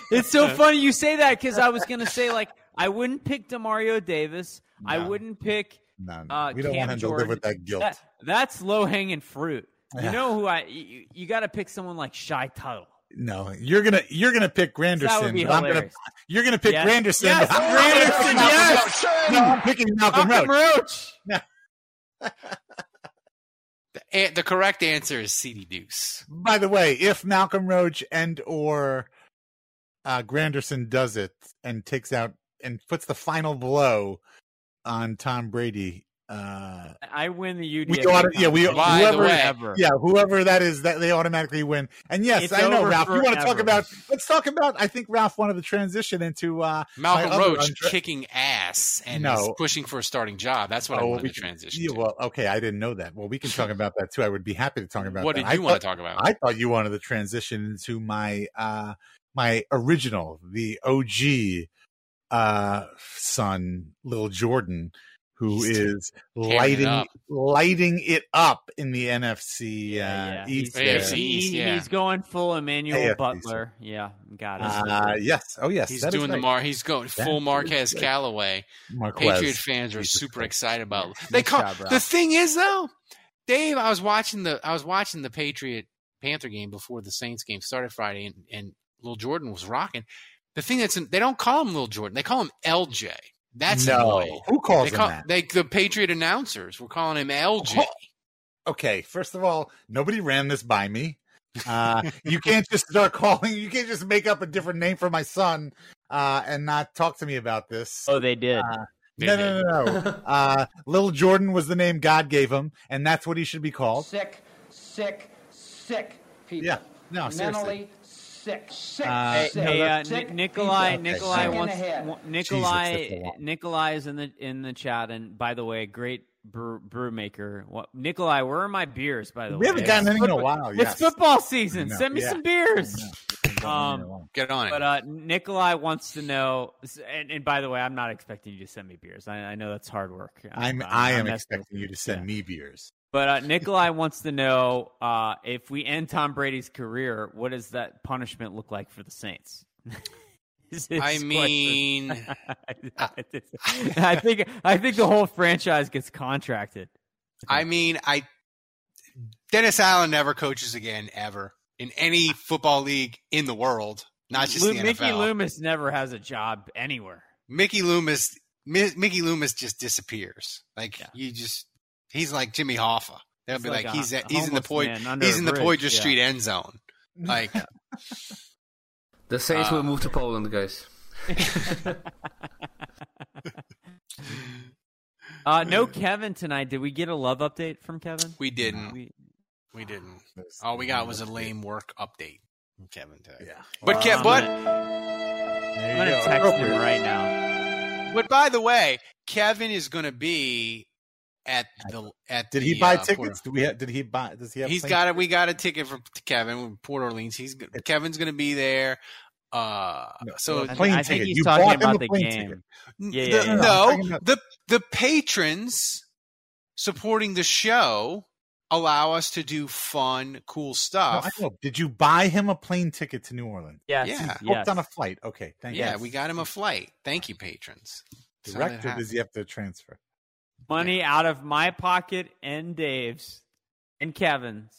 it's so funny you say that because I was going to say like I wouldn't pick DeMario Davis. No, I wouldn't pick. No, no. Uh, we don't Cam want him Jordan. to live with that guilt. That, that's low hanging fruit. You yeah. know who I? You, you got to pick someone like Shy Tuttle. No, you're gonna you're gonna pick Granderson. But I'm gonna, you're gonna pick yes. Granderson. Yes, but I'm Granderson. Yes, no, I'm picking Malcolm, Malcolm Roach. Roach. No. the, the correct answer is CeeDee Deuce. By the way, if Malcolm Roach and or uh, Granderson does it and takes out and puts the final blow on Tom Brady. Uh, I win the U D F A. We auto- yeah, we By whoever, way, yeah, whoever that is, that they automatically win. And yes, it's I know Ralph. Forever. You want to talk about? Let's talk about. I think Ralph wanted to transition into uh, Malcolm Roach under- kicking ass and no. pushing for a starting job. That's what oh, I wanted we, to transition. Yeah, to. Well, okay, I didn't know that. Well, we can talk about that too. I would be happy to talk about. What that. did you I want thought, to talk about? I thought you wanted to transition into my uh, my original, the O G uh, son, Lil Jordan. Who he's is lighting it lighting it up in the N F C uh, yeah, yeah. East? He's, he, yeah. he's going full Emmanuel A F C Butler. So. Yeah, got it. Uh, yes. Oh, yes. He's that doing the right. Mar. He's going that full Marquez right. Callaway. Marquez. Patriot fans are super excited about. They nice call job, the thing is though, Dave. I was watching the I was watching the Patriot Panther game before the Saints game started Friday, and, and Lil Jordan was rocking. The thing that's in, they don't call him Lil Jordan. They call him L J. That's no. annoying. Who calls they him call, that? They, the Patriot announcers were calling him L J. Oh. Okay, first of all, nobody ran this by me. Uh, you can't just start calling. You can't just make up a different name for my son uh, and not talk to me about this. Oh, they did. Uh, No, no, no, no. uh, Little Jordan was the name God gave him, and that's what he should be called. Sick, sick, sick people. Yeah, no, mentally sick, sick, uh, sick. Hey, uh, sick N- Nikolai, people. Nikolai okay. wants w- Nikolai, Jesus, Nikolai is in the in the chat, and by the way, great brew, brew maker. What, Nikolai, where are my beers? By the we way, we haven't gotten anything in a while. Yes. It's football season. No, Send me yeah. some beers. No. Um, Get on it. But uh, Nikolai wants to know, and, and by the way, I'm not expecting you to send me beers. I, I know that's hard work. I'm, I'm, I am expecting you to send yeah. me beers. But uh, Nikolai wants to know uh, if we end Tom Brady's career, what does that punishment look like for the Saints? I mean, I think I think the whole franchise gets contracted. I mean, I Dennis Allen never coaches again, ever. In any football league in the world, not just Lo- the N F L. Mickey Loomis never has a job anywhere. Mickey Loomis, Mi- Mickey Loomis just disappears. Like yeah. you just, he's like Jimmy Hoffa. They'll it's be like, like a, he's a, he's in the Poy- he's in bridge, the Poydras yeah. Street end zone. Like the Saints uh, will move to Poland, guys. uh, no Kevin tonight. Did we get a love update from Kevin? We didn't. We- We didn't. All we got was a lame work update, Kevin. Today. Yeah, but Kev, but I'm gonna text him right now. But by the way, Kevin is gonna be at the at. Did the, he buy uh, tickets? Port- Do we? Have, did he buy? Does he have? He's got it. We got a ticket from Kevin from Port Orleans. He's Kevin's gonna be there. Uh, no, so I plane think, ticket. I think he's you talking about the game. Yeah, yeah, the, yeah. No, no about- the the patrons supporting the show allow us to do fun, cool stuff. No, I know. Did you buy him a plane ticket to New Orleans? Yes. Yeah. He booked yes. on a flight. Okay. Thank yeah, you. Yeah, we got him a flight. Thank you, patrons. Direct or does he have to transfer? Money yeah. out of my pocket and Dave's and Kevin's.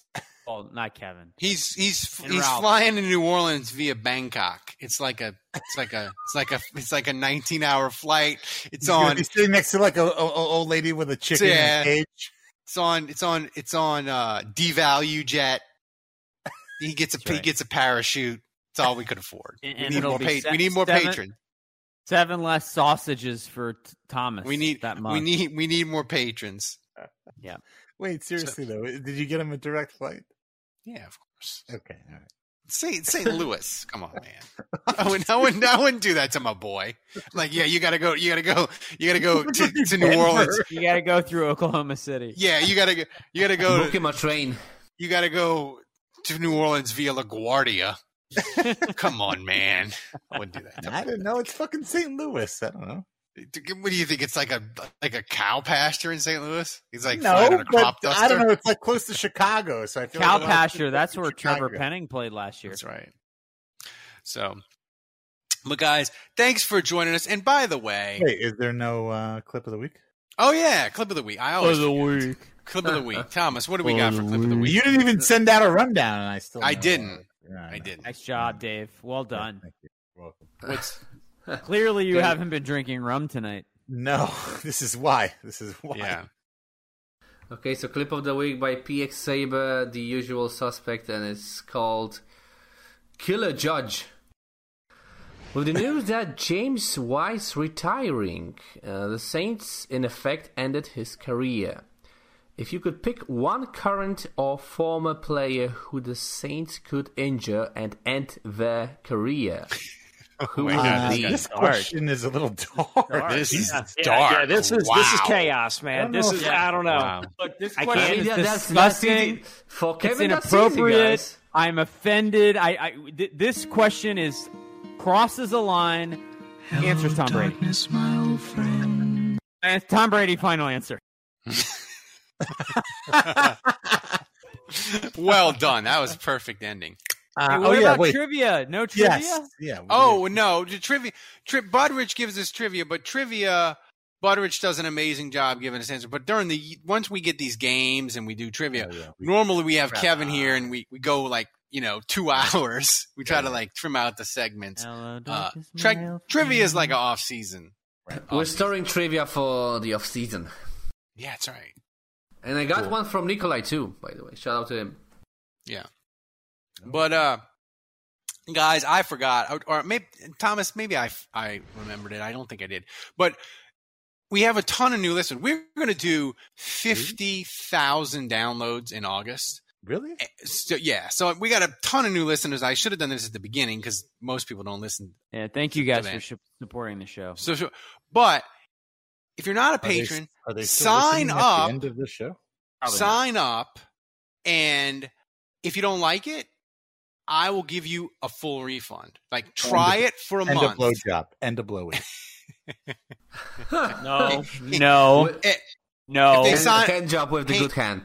Oh, not Kevin. He's he's and he's Ralph. flying to New Orleans via Bangkok. It's like a it's like a it's like a it's like a nineteen hour flight. It's he's on. He's sitting next to like a, a, a old lady with a chicken yeah. in a cage. It's on. It's on. It's on. Uh, devalue jet. He gets a. Right. He gets a parachute. It's all we could afford. And, we, and need more pa- seven, we need more. We need more patrons. Seven less sausages for t- Thomas. We need that much. We need. We need more patrons. Yeah. Wait, seriously so, though, did you get him a direct flight? Yeah, of course. Okay. All right. Saint Saint Louis, come on, man! I wouldn't, I wouldn't, I wouldn't do that to my boy. Like, yeah, you gotta go, you gotta go, you gotta go to, to New Orleans. You gotta go through Oklahoma City. Yeah, you gotta go, you gotta go. Book him a train. You gotta go to New Orleans via LaGuardia. Come on, man! I wouldn't do that. I didn't know it's fucking Saint Louis. I don't know. What do you think? It's like a like a cow pasture in Saint Louis. He's like no, flying on a crop duster. I don't know. It's like close to Chicago, so I feel cow like pasture. That's where Chicago. Trevor Penning played last year. That's right. So, look, guys, thanks for joining us. And by the way, wait, is there no uh, clip of the week? Oh yeah, clip of the week. I always clip of the week. Clip of the week. Thomas, what do we got for clip of the week? You didn't even send out a rundown, and I still. I didn't. No, no. I didn't. Nice job, Dave. Well done. Thank you. You're welcome. What's Clearly, you Dude. haven't been drinking rum tonight. No, this is why. This is why. Yeah. Okay, so clip of the week by P X Saber, the usual suspect, and it's called Killer Judge. With the news that James Wise retiring, uh, the Saints, in effect, ended his career. If you could pick one current or former player who the Saints could injure and end their career... Who uh, is this question is a little dark. dark. This is yeah. dark. Yeah, yeah, this is wow. this is chaos, man. This is I don't know. Wow. Look, this I question is disgusting. For Kevin, it's inappropriate. Easy, I'm offended. I, I th- this question is crosses a line. Hello, answers Tom Brady. Darkness, my old friend. And Tom Brady, final answer. Well done. That was a perfect ending. Uh, hey, what oh, about yeah, wait. trivia? No trivia? Yes. Yeah, oh, no. The trivia. Tri- Budrich gives us trivia, but trivia, Budrich does an amazing job giving us answers. But during the once we get these games and we do trivia, oh, yeah. we, normally we have Kevin out. here and we, we go like, you know, two hours. We try yeah. to like trim out the segments. Hello, uh, tri- trivia is like an off-season. Right? Off We're storing trivia for the off-season. Yeah, that's right. And I got cool. one from Nikolai too, by the way. Shout out to him. Yeah. But uh, guys, I forgot, or maybe Thomas, maybe I, I remembered it. I don't think I did. But we have a ton of new listeners. We're going to do fifty thousand downloads in August. Really? So, yeah. So we got a ton of new listeners. I should have done this at the beginning because most people don't listen. Yeah. Thank you guys for supporting the show. So, so, but if you're not a patron, are they, are they sign up. At the end of the show? Probably sign not. up, and if you don't like it, I will give you a full refund. Like try and it for a and month. And a blowjob. And a blowy. no, no, it, no. Sign, hand job with the hand, good hand.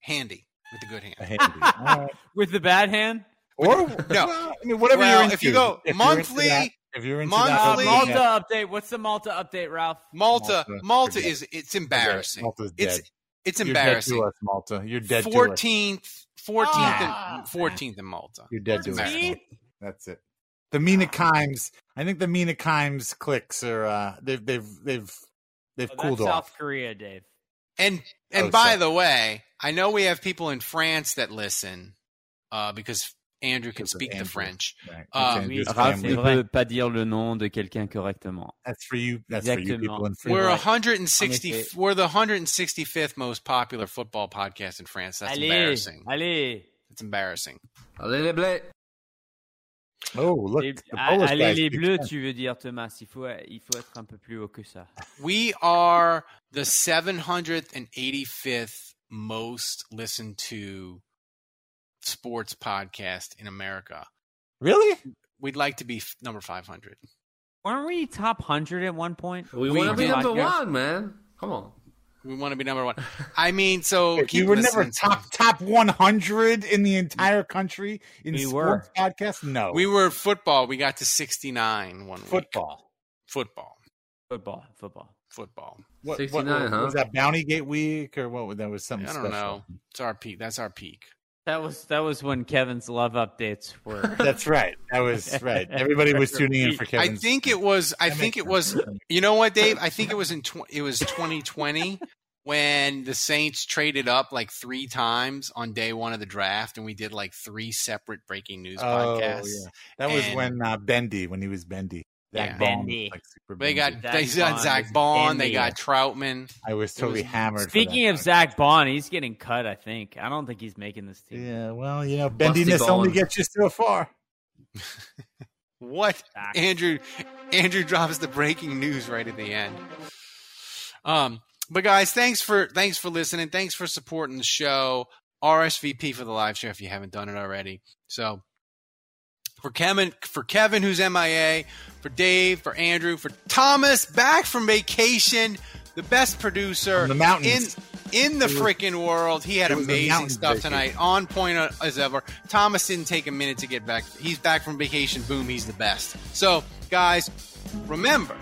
Handy with the good hand. Handy. With the bad hand? Or no? I mean, whatever well, you're into. If you go if monthly, you're that, if you're into monthly, that, Malta yeah. update. What's the Malta update, Ralph? Malta, Malta, Malta is it's embarrassing. Malta's dead. It's it's embarrassing. You're dead to us, Malta. You're dead. Fourteenth. Fourteenth ah, fourteenth in Malta. You're dead to us. That's it. The Menacheims. I think the Menacheims clicks are uh, they've they've they've they've oh, cooled that's off. South Korea, Dave. And and oh, by so. the way, I know we have people in France that listen uh, because Andrew can because speak Andrew. the French. Right. Um, oui, Raph ne peut pas dire le nom de quelqu'un correctement. That's for you. That's Exactement. for you people in France. We're one hundred sixty. We're the one hundred sixty-fifth most popular football podcast in France. That's allez, embarrassing. Allez, it's embarrassing. Allez les bleus. Oh, look. Les, allez les bleus, tu veux dire, Thomas. Il faut, il faut être un peu plus haut que ça. We are the seven hundred eighty-fifth most listened to sports podcast in America. Really? We'd like to be number five hundred. Weren't we top one hundred at one point? We, we want to be number one, man. Come on. We want to be number one. I mean, so you were never top top one hundred in the entire country in we sports were. podcasts. No, we were football. We got to sixty-nine one football. week. Football, football, football, football, football. What, sixty-nine, what, huh? Was that Bounty Gate week or what? That was something. I don't special. know. It's our peak. That's our peak. That was that was when Kevin's love updates were. That's right. That was right. Everybody was tuning in for Kevin's. I think it was. I think it was. You know what, Dave? I think it was in. Tw- it was twenty twenty when the Saints traded up like three times on day one of the draft, and we did like three separate breaking news oh, podcasts. Yeah. That was and, when uh, Bendy, when he was Bendy. Zach yeah. Bendy. Like super they got Zach they got Bond. Zach Bond. They got Troutman. I was totally was, hammered. Speaking for that of Zach Bond, he's getting cut. I think. I don't think he's making this team. Yeah. Well, you know, bendiness only gets you so far. What? Zach. Andrew, Andrew drops the breaking news right at the end. Um, but guys, thanks for thanks for listening. Thanks for supporting the show. R S V P for the live show if you haven't done it already. So. For Kevin, for Kevin, who's M I A, for Dave, for Andrew, for Thomas, back from vacation, the best producer the mountains. in in the freaking world. He had amazing stuff vacation. tonight, on point as ever. Thomas didn't take a minute to get back. He's back from vacation. Boom, he's the best. So, guys, remember,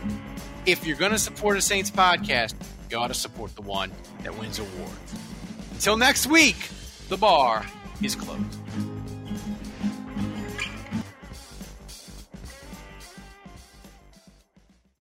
if you're going to support a Saints podcast, you ought to support the one that wins awards. Until next week, the bar is closed.